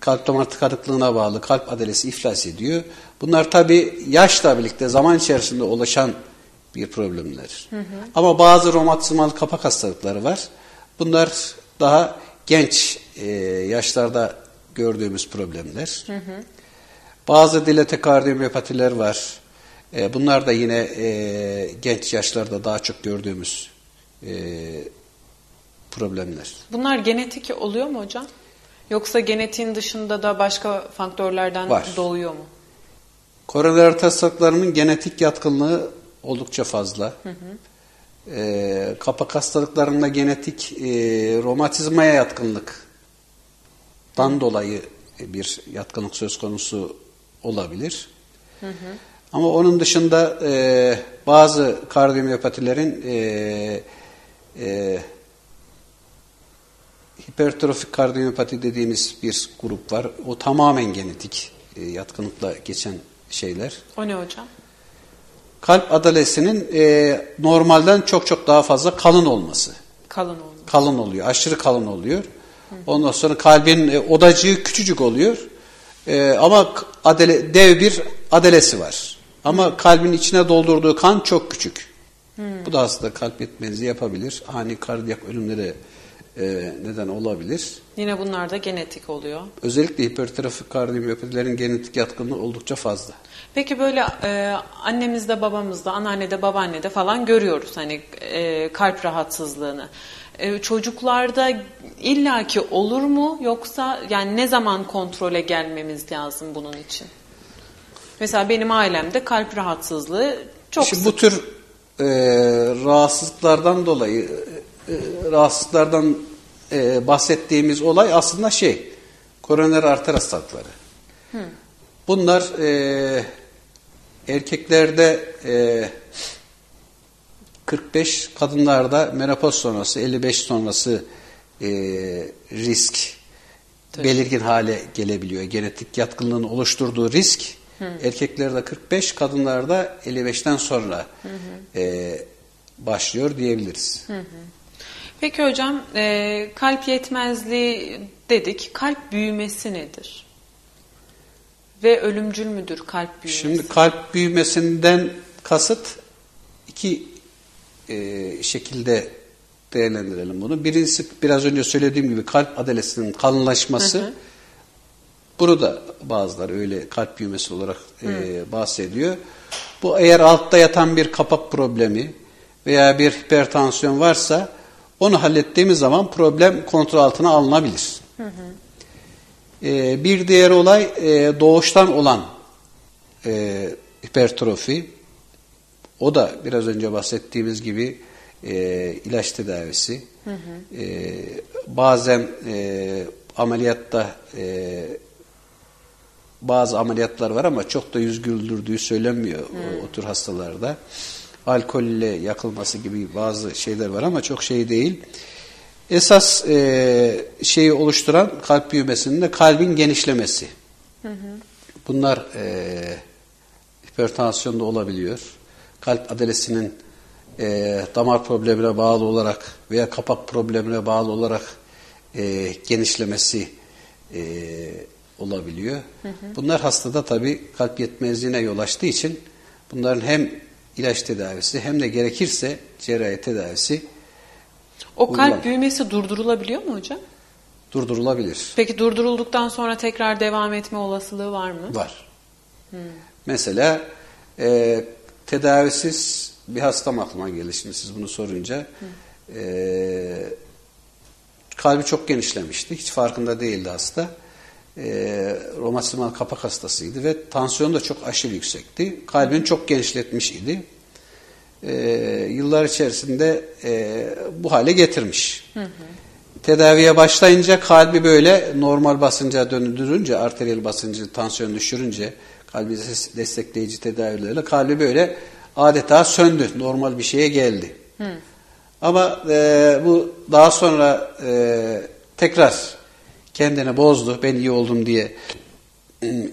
kalp damar tıkanıklığına bağlı kalp adalesi iflas ediyor. Bunlar tabii yaşla birlikte zaman içerisinde oluşan bir problemler. Hı hı. Ama bazı romatizmal kapak hastalıkları var. Bunlar daha genç e, yaşlarda gördüğümüz problemler. Hı hı. Bazı dilate kardiyomiyopatiler var. E, bunlar da yine e, genç yaşlarda daha çok gördüğümüz e, problemler. Bunlar genetik oluyor mu hocam? Yoksa genetiğin dışında da başka faktörlerden var. Doğuyor mu? Koroner arter hastalıklarının genetik yatkınlığı oldukça fazla. Hı hı. E, kapak hastalıklarında genetik e, romatizmaya yatkınlık dan dolayı bir yatkınlık söz konusu olabilir. Hı hı. Ama onun dışında e, bazı kardiyomiyopatilerin e, e, hipertrofik kardiyomiyopati dediğimiz bir grup var. O tamamen genetik e, yatkınlıkla geçen şeyler. O ne hocam? Kalp adalesinin e, normalden çok çok daha fazla kalın olması. Kalın oluyor. Kalın oluyor. Aşırı kalın oluyor. Ondan sonra kalbin odacığı küçücük oluyor. Ee, ama adele, dev bir adelesi var. Ama kalbin içine doldurduğu kan çok küçük. Hmm. Bu da aslında kalp yetmezliği yapabilir. Ani kardiyak ölümlere e, neden olabilir. Yine bunlar da genetik oluyor. Özellikle hipertrofik kardiyomiyopatilerin genetik yatkınlığı oldukça fazla. Peki böyle e, annemizde, babamızda, anneannede, babaannede falan görüyoruz hani e, kalp rahatsızlığını. Çocuklarda illaki olur mu, yoksa yani ne zaman kontrole gelmemiz lazım bunun için? Mesela benim ailemde kalp rahatsızlığı çok sık. Bu tür e, rahatsızlıklardan dolayı e, rahatsızlıklardan e, bahsettiğimiz olay aslında şey, koroner arter hastalıkları. Hı. Bunlar e, erkeklerde e, kırk beş, kadınlarda menopoz sonrası elli beş sonrası e, risk Tabii. belirgin hale gelebiliyor. Genetik yatkınlığın oluşturduğu risk hı. erkeklerde kırk beş, kadınlarda elli beşten sonra hı hı. E, başlıyor diyebiliriz. Hı hı. Peki hocam, e, kalp yetmezliği dedik. Kalp büyümesi nedir? Ve ölümcül müdür kalp büyümesi? Şimdi kalp büyümesinden kasıt iki E, şekilde değerlendirelim bunu. Birincisi, biraz önce söylediğim gibi, kalp adalesinin kalınlaşması. Hı hı. Bunu da bazıları öyle kalp büyümesi olarak e, bahsediyor. Bu, eğer altta yatan bir kapak problemi veya bir hipertansiyon varsa onu hallettiğimiz zaman problem kontrol altına alınabilir. Hı hı. E, bir diğer olay e, doğuştan olan e, hipertrofi. O da biraz önce bahsettiğimiz gibi e, ilaç tedavisi, hı hı. E, bazen e, ameliyatta e, bazı ameliyatlar var ama çok da yüz güldürdüğü söylenmiyor o, o tür hastalarda. Alkolle yakılması gibi bazı şeyler var ama çok şey değil. Esas e, şeyi oluşturan kalp büyümesinin de kalbin genişlemesi. Hı hı. Bunlar e, hipertansiyonda olabiliyor. Kalp adalesinin e, damar problemine bağlı olarak veya kapak problemine bağlı olarak e, genişlemesi e, olabiliyor. Hı hı. Bunlar hastada tabii kalp yetmezliğine yol açtığı için bunların hem ilaç tedavisi hem de gerekirse cerrahi tedavisi. O uygulanıyor. Kalp büyümesi durdurulabiliyor mu hocam? Durdurulabilir. Peki durdurulduktan sonra tekrar devam etme olasılığı var mı? Var. Hı. Mesela e, tedavisiz bir hastam aklıma geldi şimdi siz bunu sorunca. E, kalbi çok genişlemişti. Hiç farkında değildi hasta. E, romatizmal kapak hastasıydı ve tansiyonu da çok aşırı yüksekti. Kalbini çok genişletmiş idi. E, yıllar içerisinde e, bu hale getirmiş. Hı hı. Tedaviye başlayınca kalbi böyle normal basınca döndürünce, arteriyel basıncı, tansiyon düşürünce, kalbi destekleyici tedavilerle kalbi böyle adeta söndü, normal bir şeye geldi. Hı. Ama e, bu daha sonra e, tekrar kendini bozdu, ben iyi oldum diye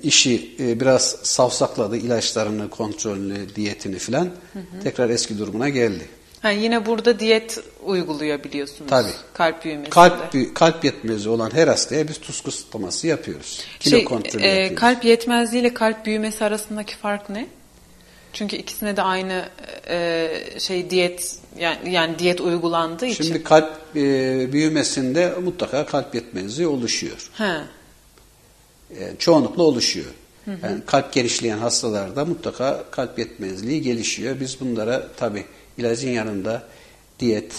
işi e, biraz savsakladı, ilaçlarını, kontrolünü, diyetini filan, hı hı. tekrar eski durumuna geldi. Yani yine burada diyet uyguluyor biliyorsunuz. Tabii. Kalp büyümesi. Kalp, kalp yetmezliği olan her hastaya biz tuz kısıtlaması yapıyoruz. Kilo şey, kontrolü e, yapıyoruz. Kalp yetmezliği ile kalp büyümesi arasındaki fark ne? Çünkü ikisine de aynı e, şey diyet yani, yani diyet uygulandığı Şimdi için. Şimdi kalp e, büyümesinde mutlaka kalp yetmezliği oluşuyor. He. E, çoğunlukla oluşuyor. Hı hı. Yani kalp genişleyen hastalarda mutlaka kalp yetmezliği gelişiyor. Biz bunlara tabii İlacın yanında diyet,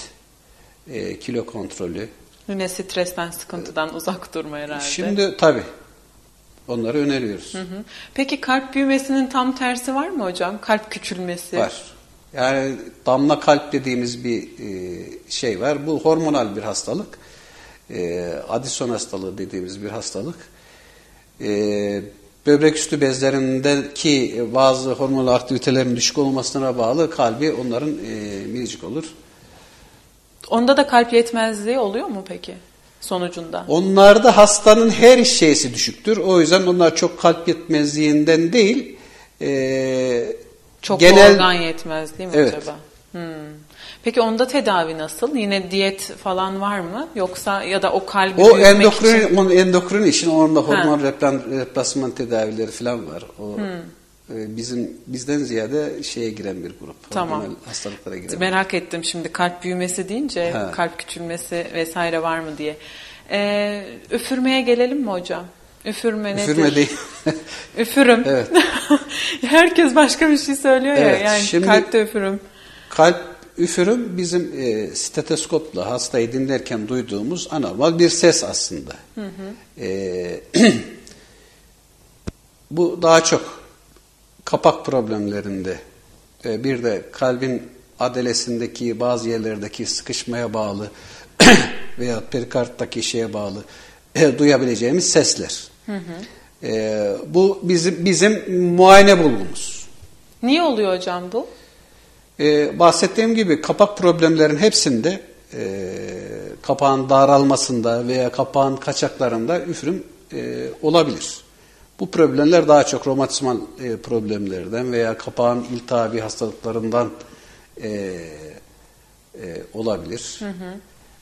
e, kilo kontrolü. Yine stresten, sıkıntıdan uzak durma herhalde. Şimdi tabii. Onları öneriyoruz. Hı hı. Peki kalp büyümesinin tam tersi var mı hocam? Kalp küçülmesi. Var. Yani damla kalp dediğimiz bir e, şey var. Bu hormonal bir hastalık. E, Addison hastalığı dediğimiz bir hastalık. E, Böbrek üstü bezlerindeki bazı hormonal aktivitelerin düşük olmasına bağlı kalbi onların e, minicik olur. Onda da kalp yetmezliği oluyor mu peki sonucunda? Onlarda hastanın her şeysi düşüktür. O yüzden onlar çok kalp yetmezliğinden değil. E, çok genel... organ yetmezliği mi evet. acaba? Hmm. Peki onda tedavi nasıl? Yine diyet falan var mı? Yoksa ya da o kalbi o endokrin, için? O endokrin için onunla hormon replasman tedavileri falan var. O hmm. bizim bizden ziyade şeye giren bir grup. Tamam. Hastalıklara giren. Merak grup. ettim şimdi kalp büyümesi deyince ha. kalp küçülmesi vesaire var mı diye. Ee, üfürmeye gelelim mi hocam? Üfürme nedir? Üfürme değil. Üfürüm. Evet. Herkes başka bir şey söylüyor evet. ya. Yani şimdi, kalpte üfürüm. Kalp üfürüm bizim e, stetoskopla hastayı dinlerken duyduğumuz anormal bir ses aslında. Hı hı. E, bu daha çok kapak problemlerinde e, bir de kalbin adalesindeki bazı yerlerdeki sıkışmaya bağlı veya perikarttaki şeye bağlı e, duyabileceğimiz sesler. Hı hı. E, bu bizim, bizim muayene bulgumuz. Niye oluyor hocam bu? Ee, bahsettiğim gibi kapak problemlerin hepsinde e, kapağın daralmasında veya kapağın kaçaklarında üfürüm e, olabilir. Bu problemler daha çok romatizmal e, problemlerden veya kapağın iltihabi hastalıklarından e, e, olabilir. Hı hı.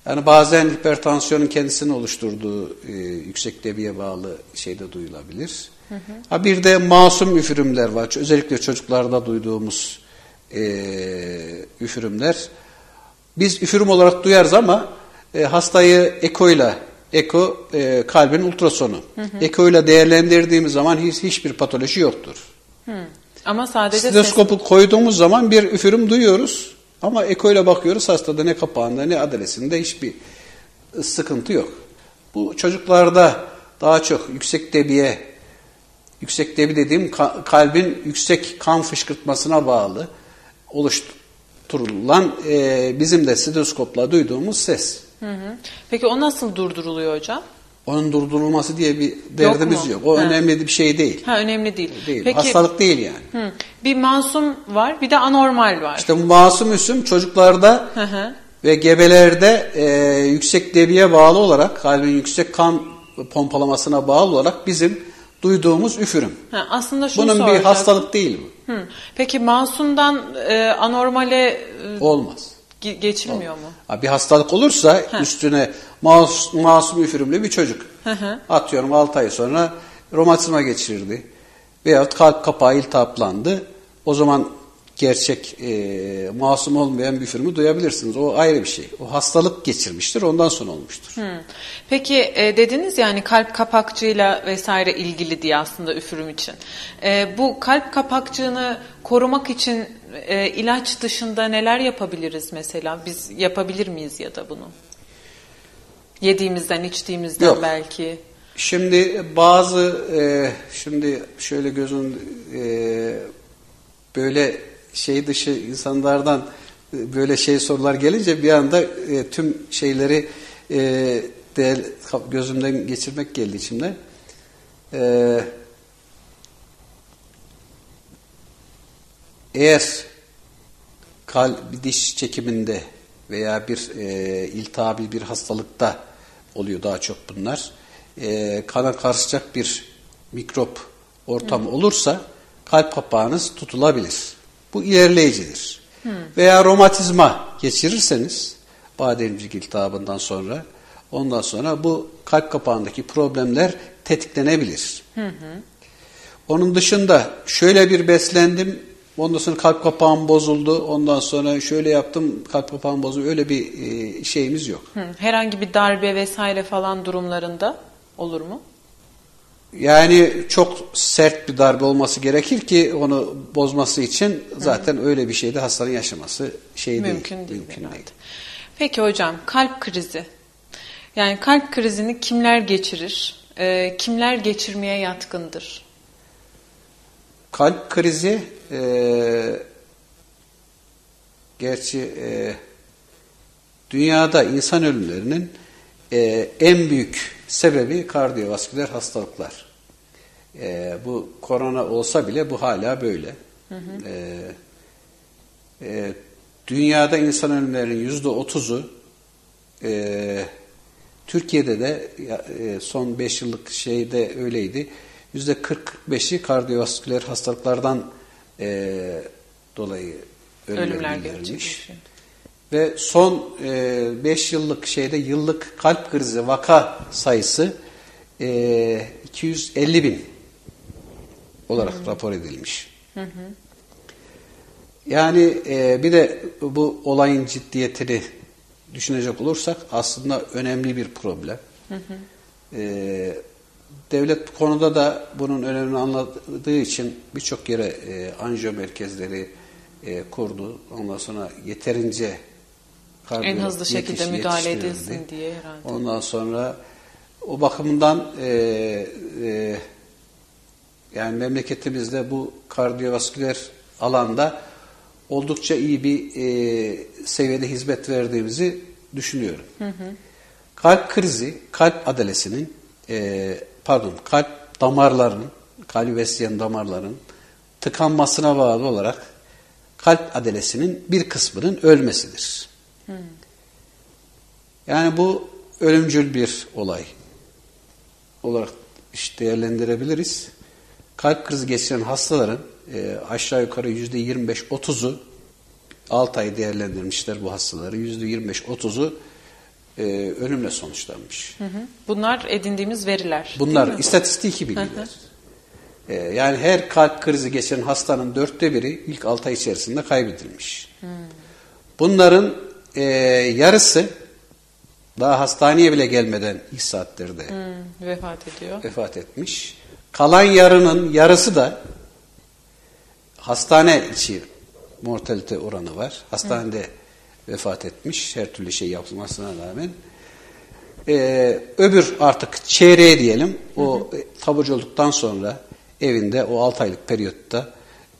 Yani bazen hipertansiyonun kendisini oluşturduğu e, yüksek debiye bağlı şeyde duyulabilir. Hı hı. Ha, bir de masum üfürümler var. Özellikle çocuklarda duyduğumuz Ee, üfürümler. Biz üfürüm olarak duyarız ama e, hastayı ekoyla, eko e, kalbin ultrasonu. Hı hı. Ekoyla değerlendirdiğimiz zaman hiç, hiçbir patoloji yoktur. Hı. Ama sadece stetoskopu ses... koyduğumuz zaman bir üfürüm duyuyoruz ama ekoyla bakıyoruz hastada ne kapağında ne adresinde hiçbir sıkıntı yok. Bu çocuklarda daha çok yüksek debiye, yüksek debi dediğim kalbin yüksek kan fışkırtmasına bağlı oluşturulan e, bizim de stetoskopla duyduğumuz ses. Hı hı. Peki o nasıl durduruluyor hocam? Onun durdurulması diye bir derdimiz yok. yok. O ha. önemli bir şey değil. Ha önemli değil. değil. Peki, hastalık değil yani. Hı. Bir masum var, bir de anormal var. İşte bu masum üsüm çocuklarda hı hı. ve gebelerde e, yüksek debiye bağlı olarak kalbin yüksek kan pompalamasına bağlı olarak bizim duyduğumuz üfürüm. Ha, aslında şunu Bunun soracak. bir hastalık değil bu. Hı. Peki masumdan e, anormale e, olmaz. Geçilmiyor Olmaz. mu? Ha, bir hastalık olursa ha. üstüne mas, masum üfürümlü bir çocuk. Hı hı. Atıyorum altı ay sonra romatizma geçirirdi. Veyahut kalp kapağı iltihaplandı. O zaman gerçek e, masum olmayan bir üfürümü duyabilirsiniz. O ayrı bir şey. O hastalık geçirmiştir. Ondan sonra olmuştur. Hı. Peki e, dediniz yani kalp kapakçığıyla vesaire ilgili diye aslında üfürüm için. E, bu kalp kapakçığını korumak için e, ilaç dışında neler yapabiliriz mesela? Biz yapabilir miyiz ya da bunu? Yediğimizden, içtiğimizden Yok. belki. Şimdi bazı e, şimdi şöyle gözün e, böyle şey dışı insanlardan böyle şey sorular gelince bir anda e, tüm şeyleri e, değer, gözümden geçirmek geldi içimden. E, eğer kalp, bir diş çekiminde veya bir e, iltihabi bir hastalıkta oluyor daha çok bunlar. E, kana karışacak bir mikrop ortamı olursa kalp kapağınız tutulabilir. Bu ilerleyicidir. Hı. Veya romatizma geçirirseniz bademcik iltihabından sonra, ondan sonra bu kalp kapağındaki problemler tetiklenebilir. Hı hı. Onun dışında şöyle bir beslendim, ondan sonra kalp kapağım bozuldu, ondan sonra şöyle yaptım, kalp kapağım bozuldu, öyle bir şeyimiz yok. Hı. Herhangi bir darbe vesaire falan durumlarında olur mu? Yani çok sert bir darbe olması gerekir ki onu bozması için, zaten Hı-hı. öyle bir şeyde hastanın yaşaması şey mümkün değil. değil mümkün değil. Peki hocam, kalp krizi. Yani kalp krizini kimler geçirir? E, kimler geçirmeye yatkındır? Kalp krizi e, gerçi e, dünyada insan ölümlerinin Ee, en büyük sebebi kardiyovasküler hastalıklar. Ee, bu korona olsa bile bu hala böyle. Hı hı. Ee, e, dünyada insan ölümlerinin yüzde otuzu, Türkiye'de de e, son beş yıllık şeyde öyleydi, yüzde kırk beşi kardiyovasküler hastalıklardan e, dolayı ölümler verilmiş. Ve son beş e, yıllık şeyde yıllık kalp krizi vaka sayısı e, iki yüz elli bin olarak hı hı. rapor edilmiş. Hı hı. Yani e, bir de bu olayın ciddiyetini düşünecek olursak aslında önemli bir problem. Hı hı. E, devlet bu konuda da bunun önemini anladığı için birçok yere e, anjiyo merkezleri e, kurdu. Ondan sonra yeterince en hızlı şekilde müdahale edilsin diye herhalde. Ondan sonra o bakımdan e, e, yani memleketimizde bu kardiyovasküler alanda oldukça iyi bir e, seviyede hizmet verdiğimizi düşünüyorum. Hı hı. Kalp krizi, kalp adalesinin e, pardon kalp damarlarının, kalbi besleyen damarların tıkanmasına bağlı olarak kalp adalesinin bir kısmının ölmesidir. Yani bu ölümcül bir olay olarak işte değerlendirebiliriz. Kalp krizi geçiren hastaların e, aşağı yukarı yüzde yirmi beş otuzu altı ay değerlendirmişler bu hastaları. yüzde yirmi beş otuzu e, ölümle sonuçlanmış. Hı hı. Bunlar edindiğimiz veriler. Bunlar istatistiki bilgiler. Hı hı. E, yani her kalp krizi geçiren hastanın dörtte biri ilk altı ay içerisinde kaybedilmiş. Hı. Bunların Ee, yarısı daha hastaneye bile gelmeden ilk saatlerde hmm, vefat ediyor. Vefat etmiş. Kalan yarının yarısı da hastane içi mortalite oranı var. Hastanede hmm. vefat etmiş. Her türlü şey yapılmasına rağmen. Ee, öbür artık çeyreğe diyelim. O hmm. taburcu olduktan sonra evinde o altı aylık periyotta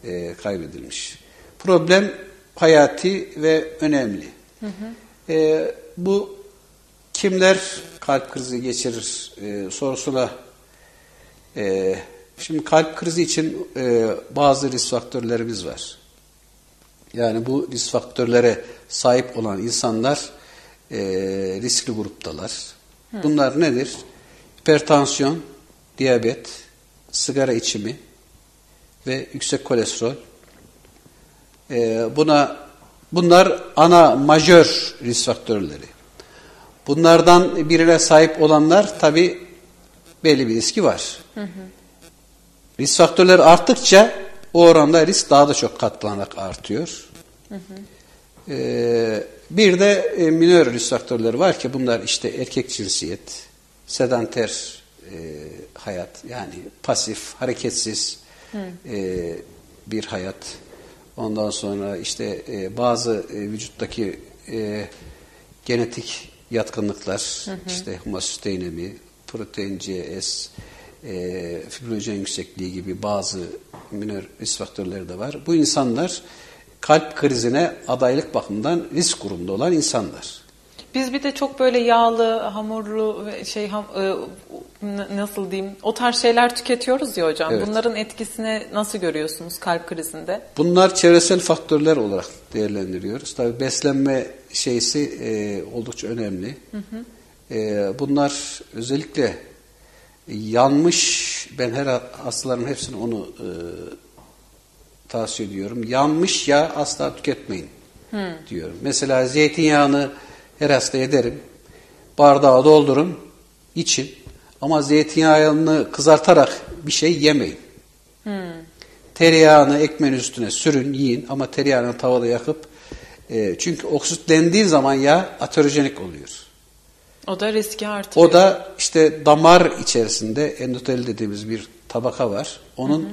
e, kaybedilmiş. Problem hayati ve önemli. Hı hı. E, bu kimler kalp krizi geçirir e, sorusuna e, şimdi kalp krizi için e, bazı risk faktörlerimiz var. Yani bu risk faktörlere sahip olan insanlar e, riskli gruptalar. Hı. Bunlar nedir? Hipertansiyon, diyabet, sigara içimi ve yüksek kolesterol. E, buna Bunlar ana majör risk faktörleri. Bunlardan birine sahip olanlar tabii belli bir riski var. Hı hı. Risk faktörleri arttıkça o oranda risk daha da çok katlanarak artıyor. Hı hı. Ee, bir de e, minör risk faktörleri var ki bunlar işte erkek cinsiyet, sedanter e, hayat, yani pasif, hareketsiz e, bir hayat. Ondan sonra işte e, bazı e, vücuttaki e, genetik yatkınlıklar, hı hı. işte homosisteynemi, protein C S, e, fibrinojen yüksekliği gibi bazı minor risk faktörleri de var. Bu insanlar kalp krizine adaylık bakımından risk grubunda olan insanlar. Biz bir de çok böyle yağlı, hamurlu şey ham, e, nasıl diyeyim, o tarz şeyler tüketiyoruz ya hocam. Evet. Bunların etkisini nasıl görüyorsunuz kalp krizinde? Bunlar çevresel faktörler olarak değerlendiriyoruz. Tabii beslenme şeysi e, oldukça önemli. Hı hı. E, bunlar özellikle yanmış, ben her hastaların hepsine onu e, tavsiye ediyorum. Yanmış yağ asla tüketmeyin hmm. diyorum. Mesela zeytinyağını her hasta ederim. Bardağa doldurun, için. Ama zeytinyağını kızartarak bir şey yemeyin. Hmm. Tereyağını ekmeğin üstüne sürün, yiyin. Ama tereyağını tavada yakıp e, çünkü oksitlendiği zaman yağ aterojenik oluyor. O da riski artıyor. O da işte damar içerisinde endotel dediğimiz bir tabaka var. Onun hı hı.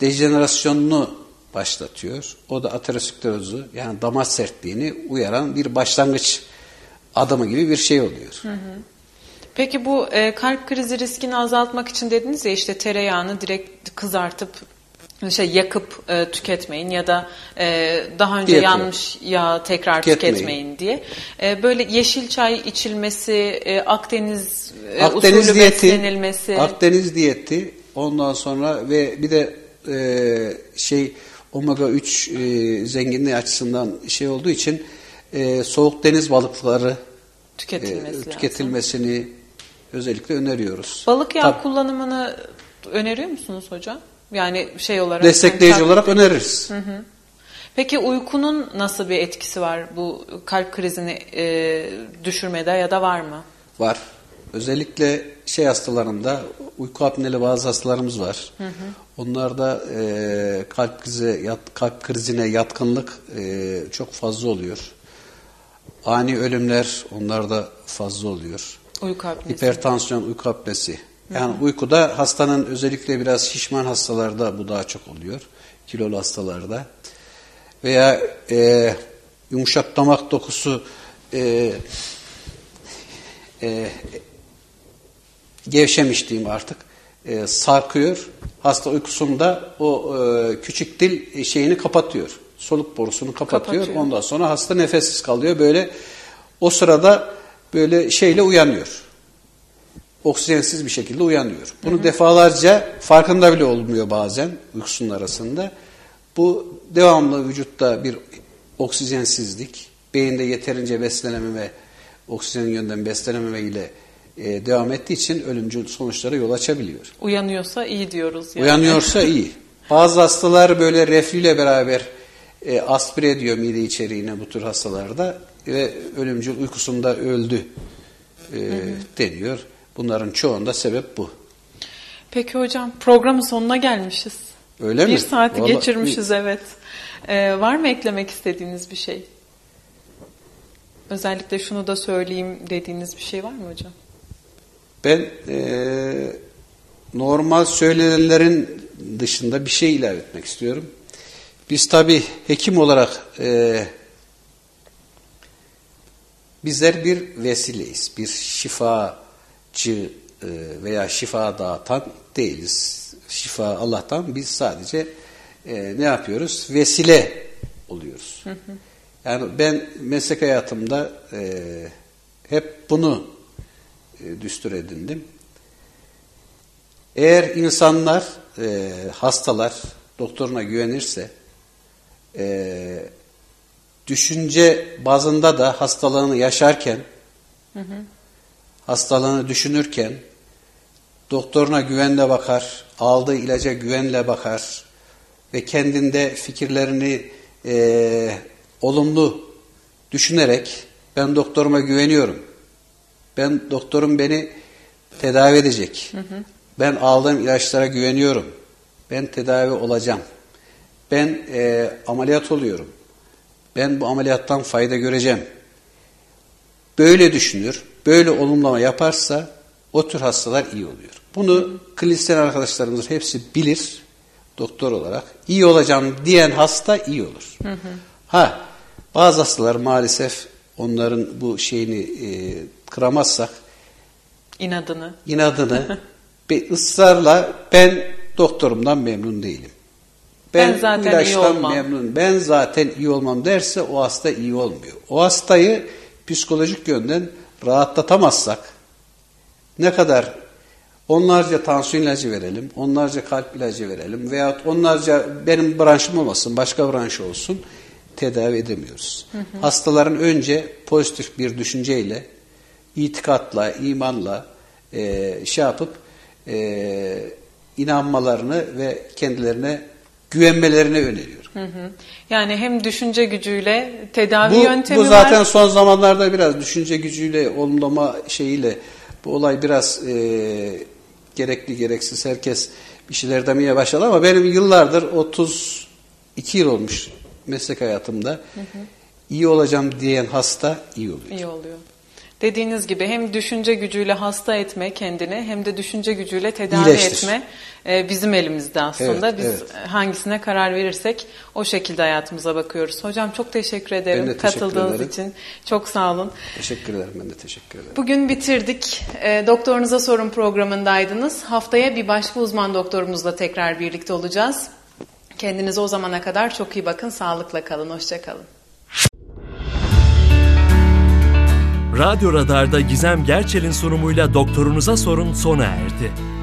dejenerasyonunu başlatıyor. O da aterosklerozu, yani damar sertliğini uyaran bir başlangıç adımı gibi bir şey oluyor. Hı hı. Peki bu e, kalp krizi riskini azaltmak için dediniz ya, işte tereyağını direkt kızartıp şey yakıp e, tüketmeyin ya da e, daha önce Diyetli. yanmış yağı tekrar tüketmeyin, tüketmeyin diye. E, böyle yeşil çay içilmesi, e, Akdeniz, e, Akdeniz usulü diyeti, beslenilmesi. Akdeniz diyeti, ondan sonra ve bir de e, şey omega üç e, zenginliği açısından şey olduğu için e, soğuk deniz balıkları tüketilmesi e, tüketilmesini lazım. Özellikle öneriyoruz. Balık yağı Tabii. kullanımını öneriyor musunuz hocam? Yani şey olarak destekleyici yani, olarak öneririz. Hı hı. Peki uykunun nasıl bir etkisi var bu kalp krizini e, düşürmede ya da var mı? Var. Özellikle şey hastalarında uyku apneli bazı hastalarımız var. Hı hı. Onlarda e, kalp krizi yat, kalp krizine yatkınlık e, çok fazla oluyor. Ani ölümler onlarda fazla oluyor. Uyku apnesi. Hipertansiyon, uyku apnesi. Yani hı hı. uykuda hastanın, özellikle biraz şişman hastalarda bu daha çok oluyor. Kilolu hastalarda. Veya e, yumuşak damak dokusu e, e, gevşemiş diyeyim artık. E, sarkıyor. Hasta uykusunda o e, küçük dil şeyini kapatıyor. Soluk borusunu kapatıyor. kapatıyor. Ondan sonra hasta nefessiz kalıyor. Böyle o sırada böyle şeyle uyanıyor. Oksijensiz bir şekilde uyanıyor. Bunu hı hı. defalarca, farkında bile olmuyor bazen uykusunun arasında. Bu devamlı vücutta bir oksijensizlik, beyinde yeterince beslenememe, oksijenin yönden beslenememe ile e, devam ettiği için ölümcül sonuçlara yol açabiliyor. Uyanıyorsa iyi diyoruz. Yani. Uyanıyorsa iyi. Bazı hastalar böyle reflüyle beraber e, aspire ediyor mide içeriğine bu tür hastalarda ve ölümcül uykusunda öldü e, hı hı. deniyor. Bunların çoğunda sebep bu. Peki hocam, programın sonuna gelmişiz. Öyle mi? Bir saati Vallahi... geçirmişiz evet. Ee, var mı eklemek istediğiniz bir şey? Özellikle şunu da söyleyeyim dediğiniz bir şey var mı hocam? Ben ee, normal söylenenlerin dışında bir şey ilave etmek istiyorum. Biz tabii hekim olarak ee, bizler bir vesileyiz. Bir şifa veya şifa dağıtan değiliz. Şifa Allah'tan, biz sadece e, ne yapıyoruz? Vesile oluyoruz. Hı hı. Yani ben meslek hayatımda e, hep bunu e, düstur edindim. Eğer insanlar, e, hastalar doktoruna güvenirse e, düşünce bazında da hastalığını yaşarken hı hı. hastalığını düşünürken doktoruna güvenle bakar, aldığı ilaca güvenle bakar ve kendinde fikirlerini e, olumlu düşünerek, ben doktoruma güveniyorum, ben doktorum beni tedavi edecek, hı hı. ben aldığım ilaçlara güveniyorum, ben tedavi olacağım, ben e, ameliyat oluyorum, ben bu ameliyattan fayda göreceğim. Böyle düşünür, böyle olumlama yaparsa o tür hastalar iyi oluyor. Bunu klinisyen arkadaşlarımızın hepsi bilir doktor olarak. İyi olacağım diyen hasta iyi olur. Hı hı. Ha, bazı hastalar maalesef onların bu şeyini e, kıramazsak inadını, inadını bir ısrarla ben doktorumdan memnun değilim. Ben, ben zaten ilaçtan iyi olmam. memnun, ben zaten iyi olmam derse o hasta iyi olmuyor. O hastayı psikolojik yönden rahatlatamazsak ne kadar onlarca tansiyon ilacı verelim, onlarca kalp ilacı verelim veyahut onlarca benim branşım olmasın, başka branş olsun tedavi edemiyoruz. Hı hı. Hastaların önce pozitif bir düşünceyle, itikatla, imanla e, şey yapıp e, inanmalarını ve kendilerine güvenmelerini öneriyorum. Hı hı. Yani hem düşünce gücüyle tedavi bu, yöntemi var. Bu zaten var. Son zamanlarda biraz düşünce gücüyle, olumlama şeyiyle bu olay biraz e, gerekli gereksiz herkes bir şeyler demeye başladı ama benim yıllardır otuz iki yıl olmuş meslek hayatımda hı hı. iyi olacağım diyen hasta iyi oluyor. İyi oluyor. Dediğiniz gibi hem düşünce gücüyle hasta etme kendini hem de düşünce gücüyle tedavi İyileştir. etme e, bizim elimizde aslında. Evet, Biz evet. hangisine karar verirsek o şekilde hayatımıza bakıyoruz. Hocam çok teşekkür ederim teşekkür katıldığınız ederim. için. Çok sağ olun. Teşekkür ederim. Ben de teşekkür ederim. Bugün bitirdik. E, Doktorunuza Sorun programındaydınız. Haftaya bir başka uzman doktorumuzla tekrar birlikte olacağız. Kendinize o zamana kadar çok iyi bakın. Sağlıkla kalın. Hoşça kalın. Radyo Radar'da Gizem Gerçel'in sunumuyla Doktorunuza Sorun sona erdi.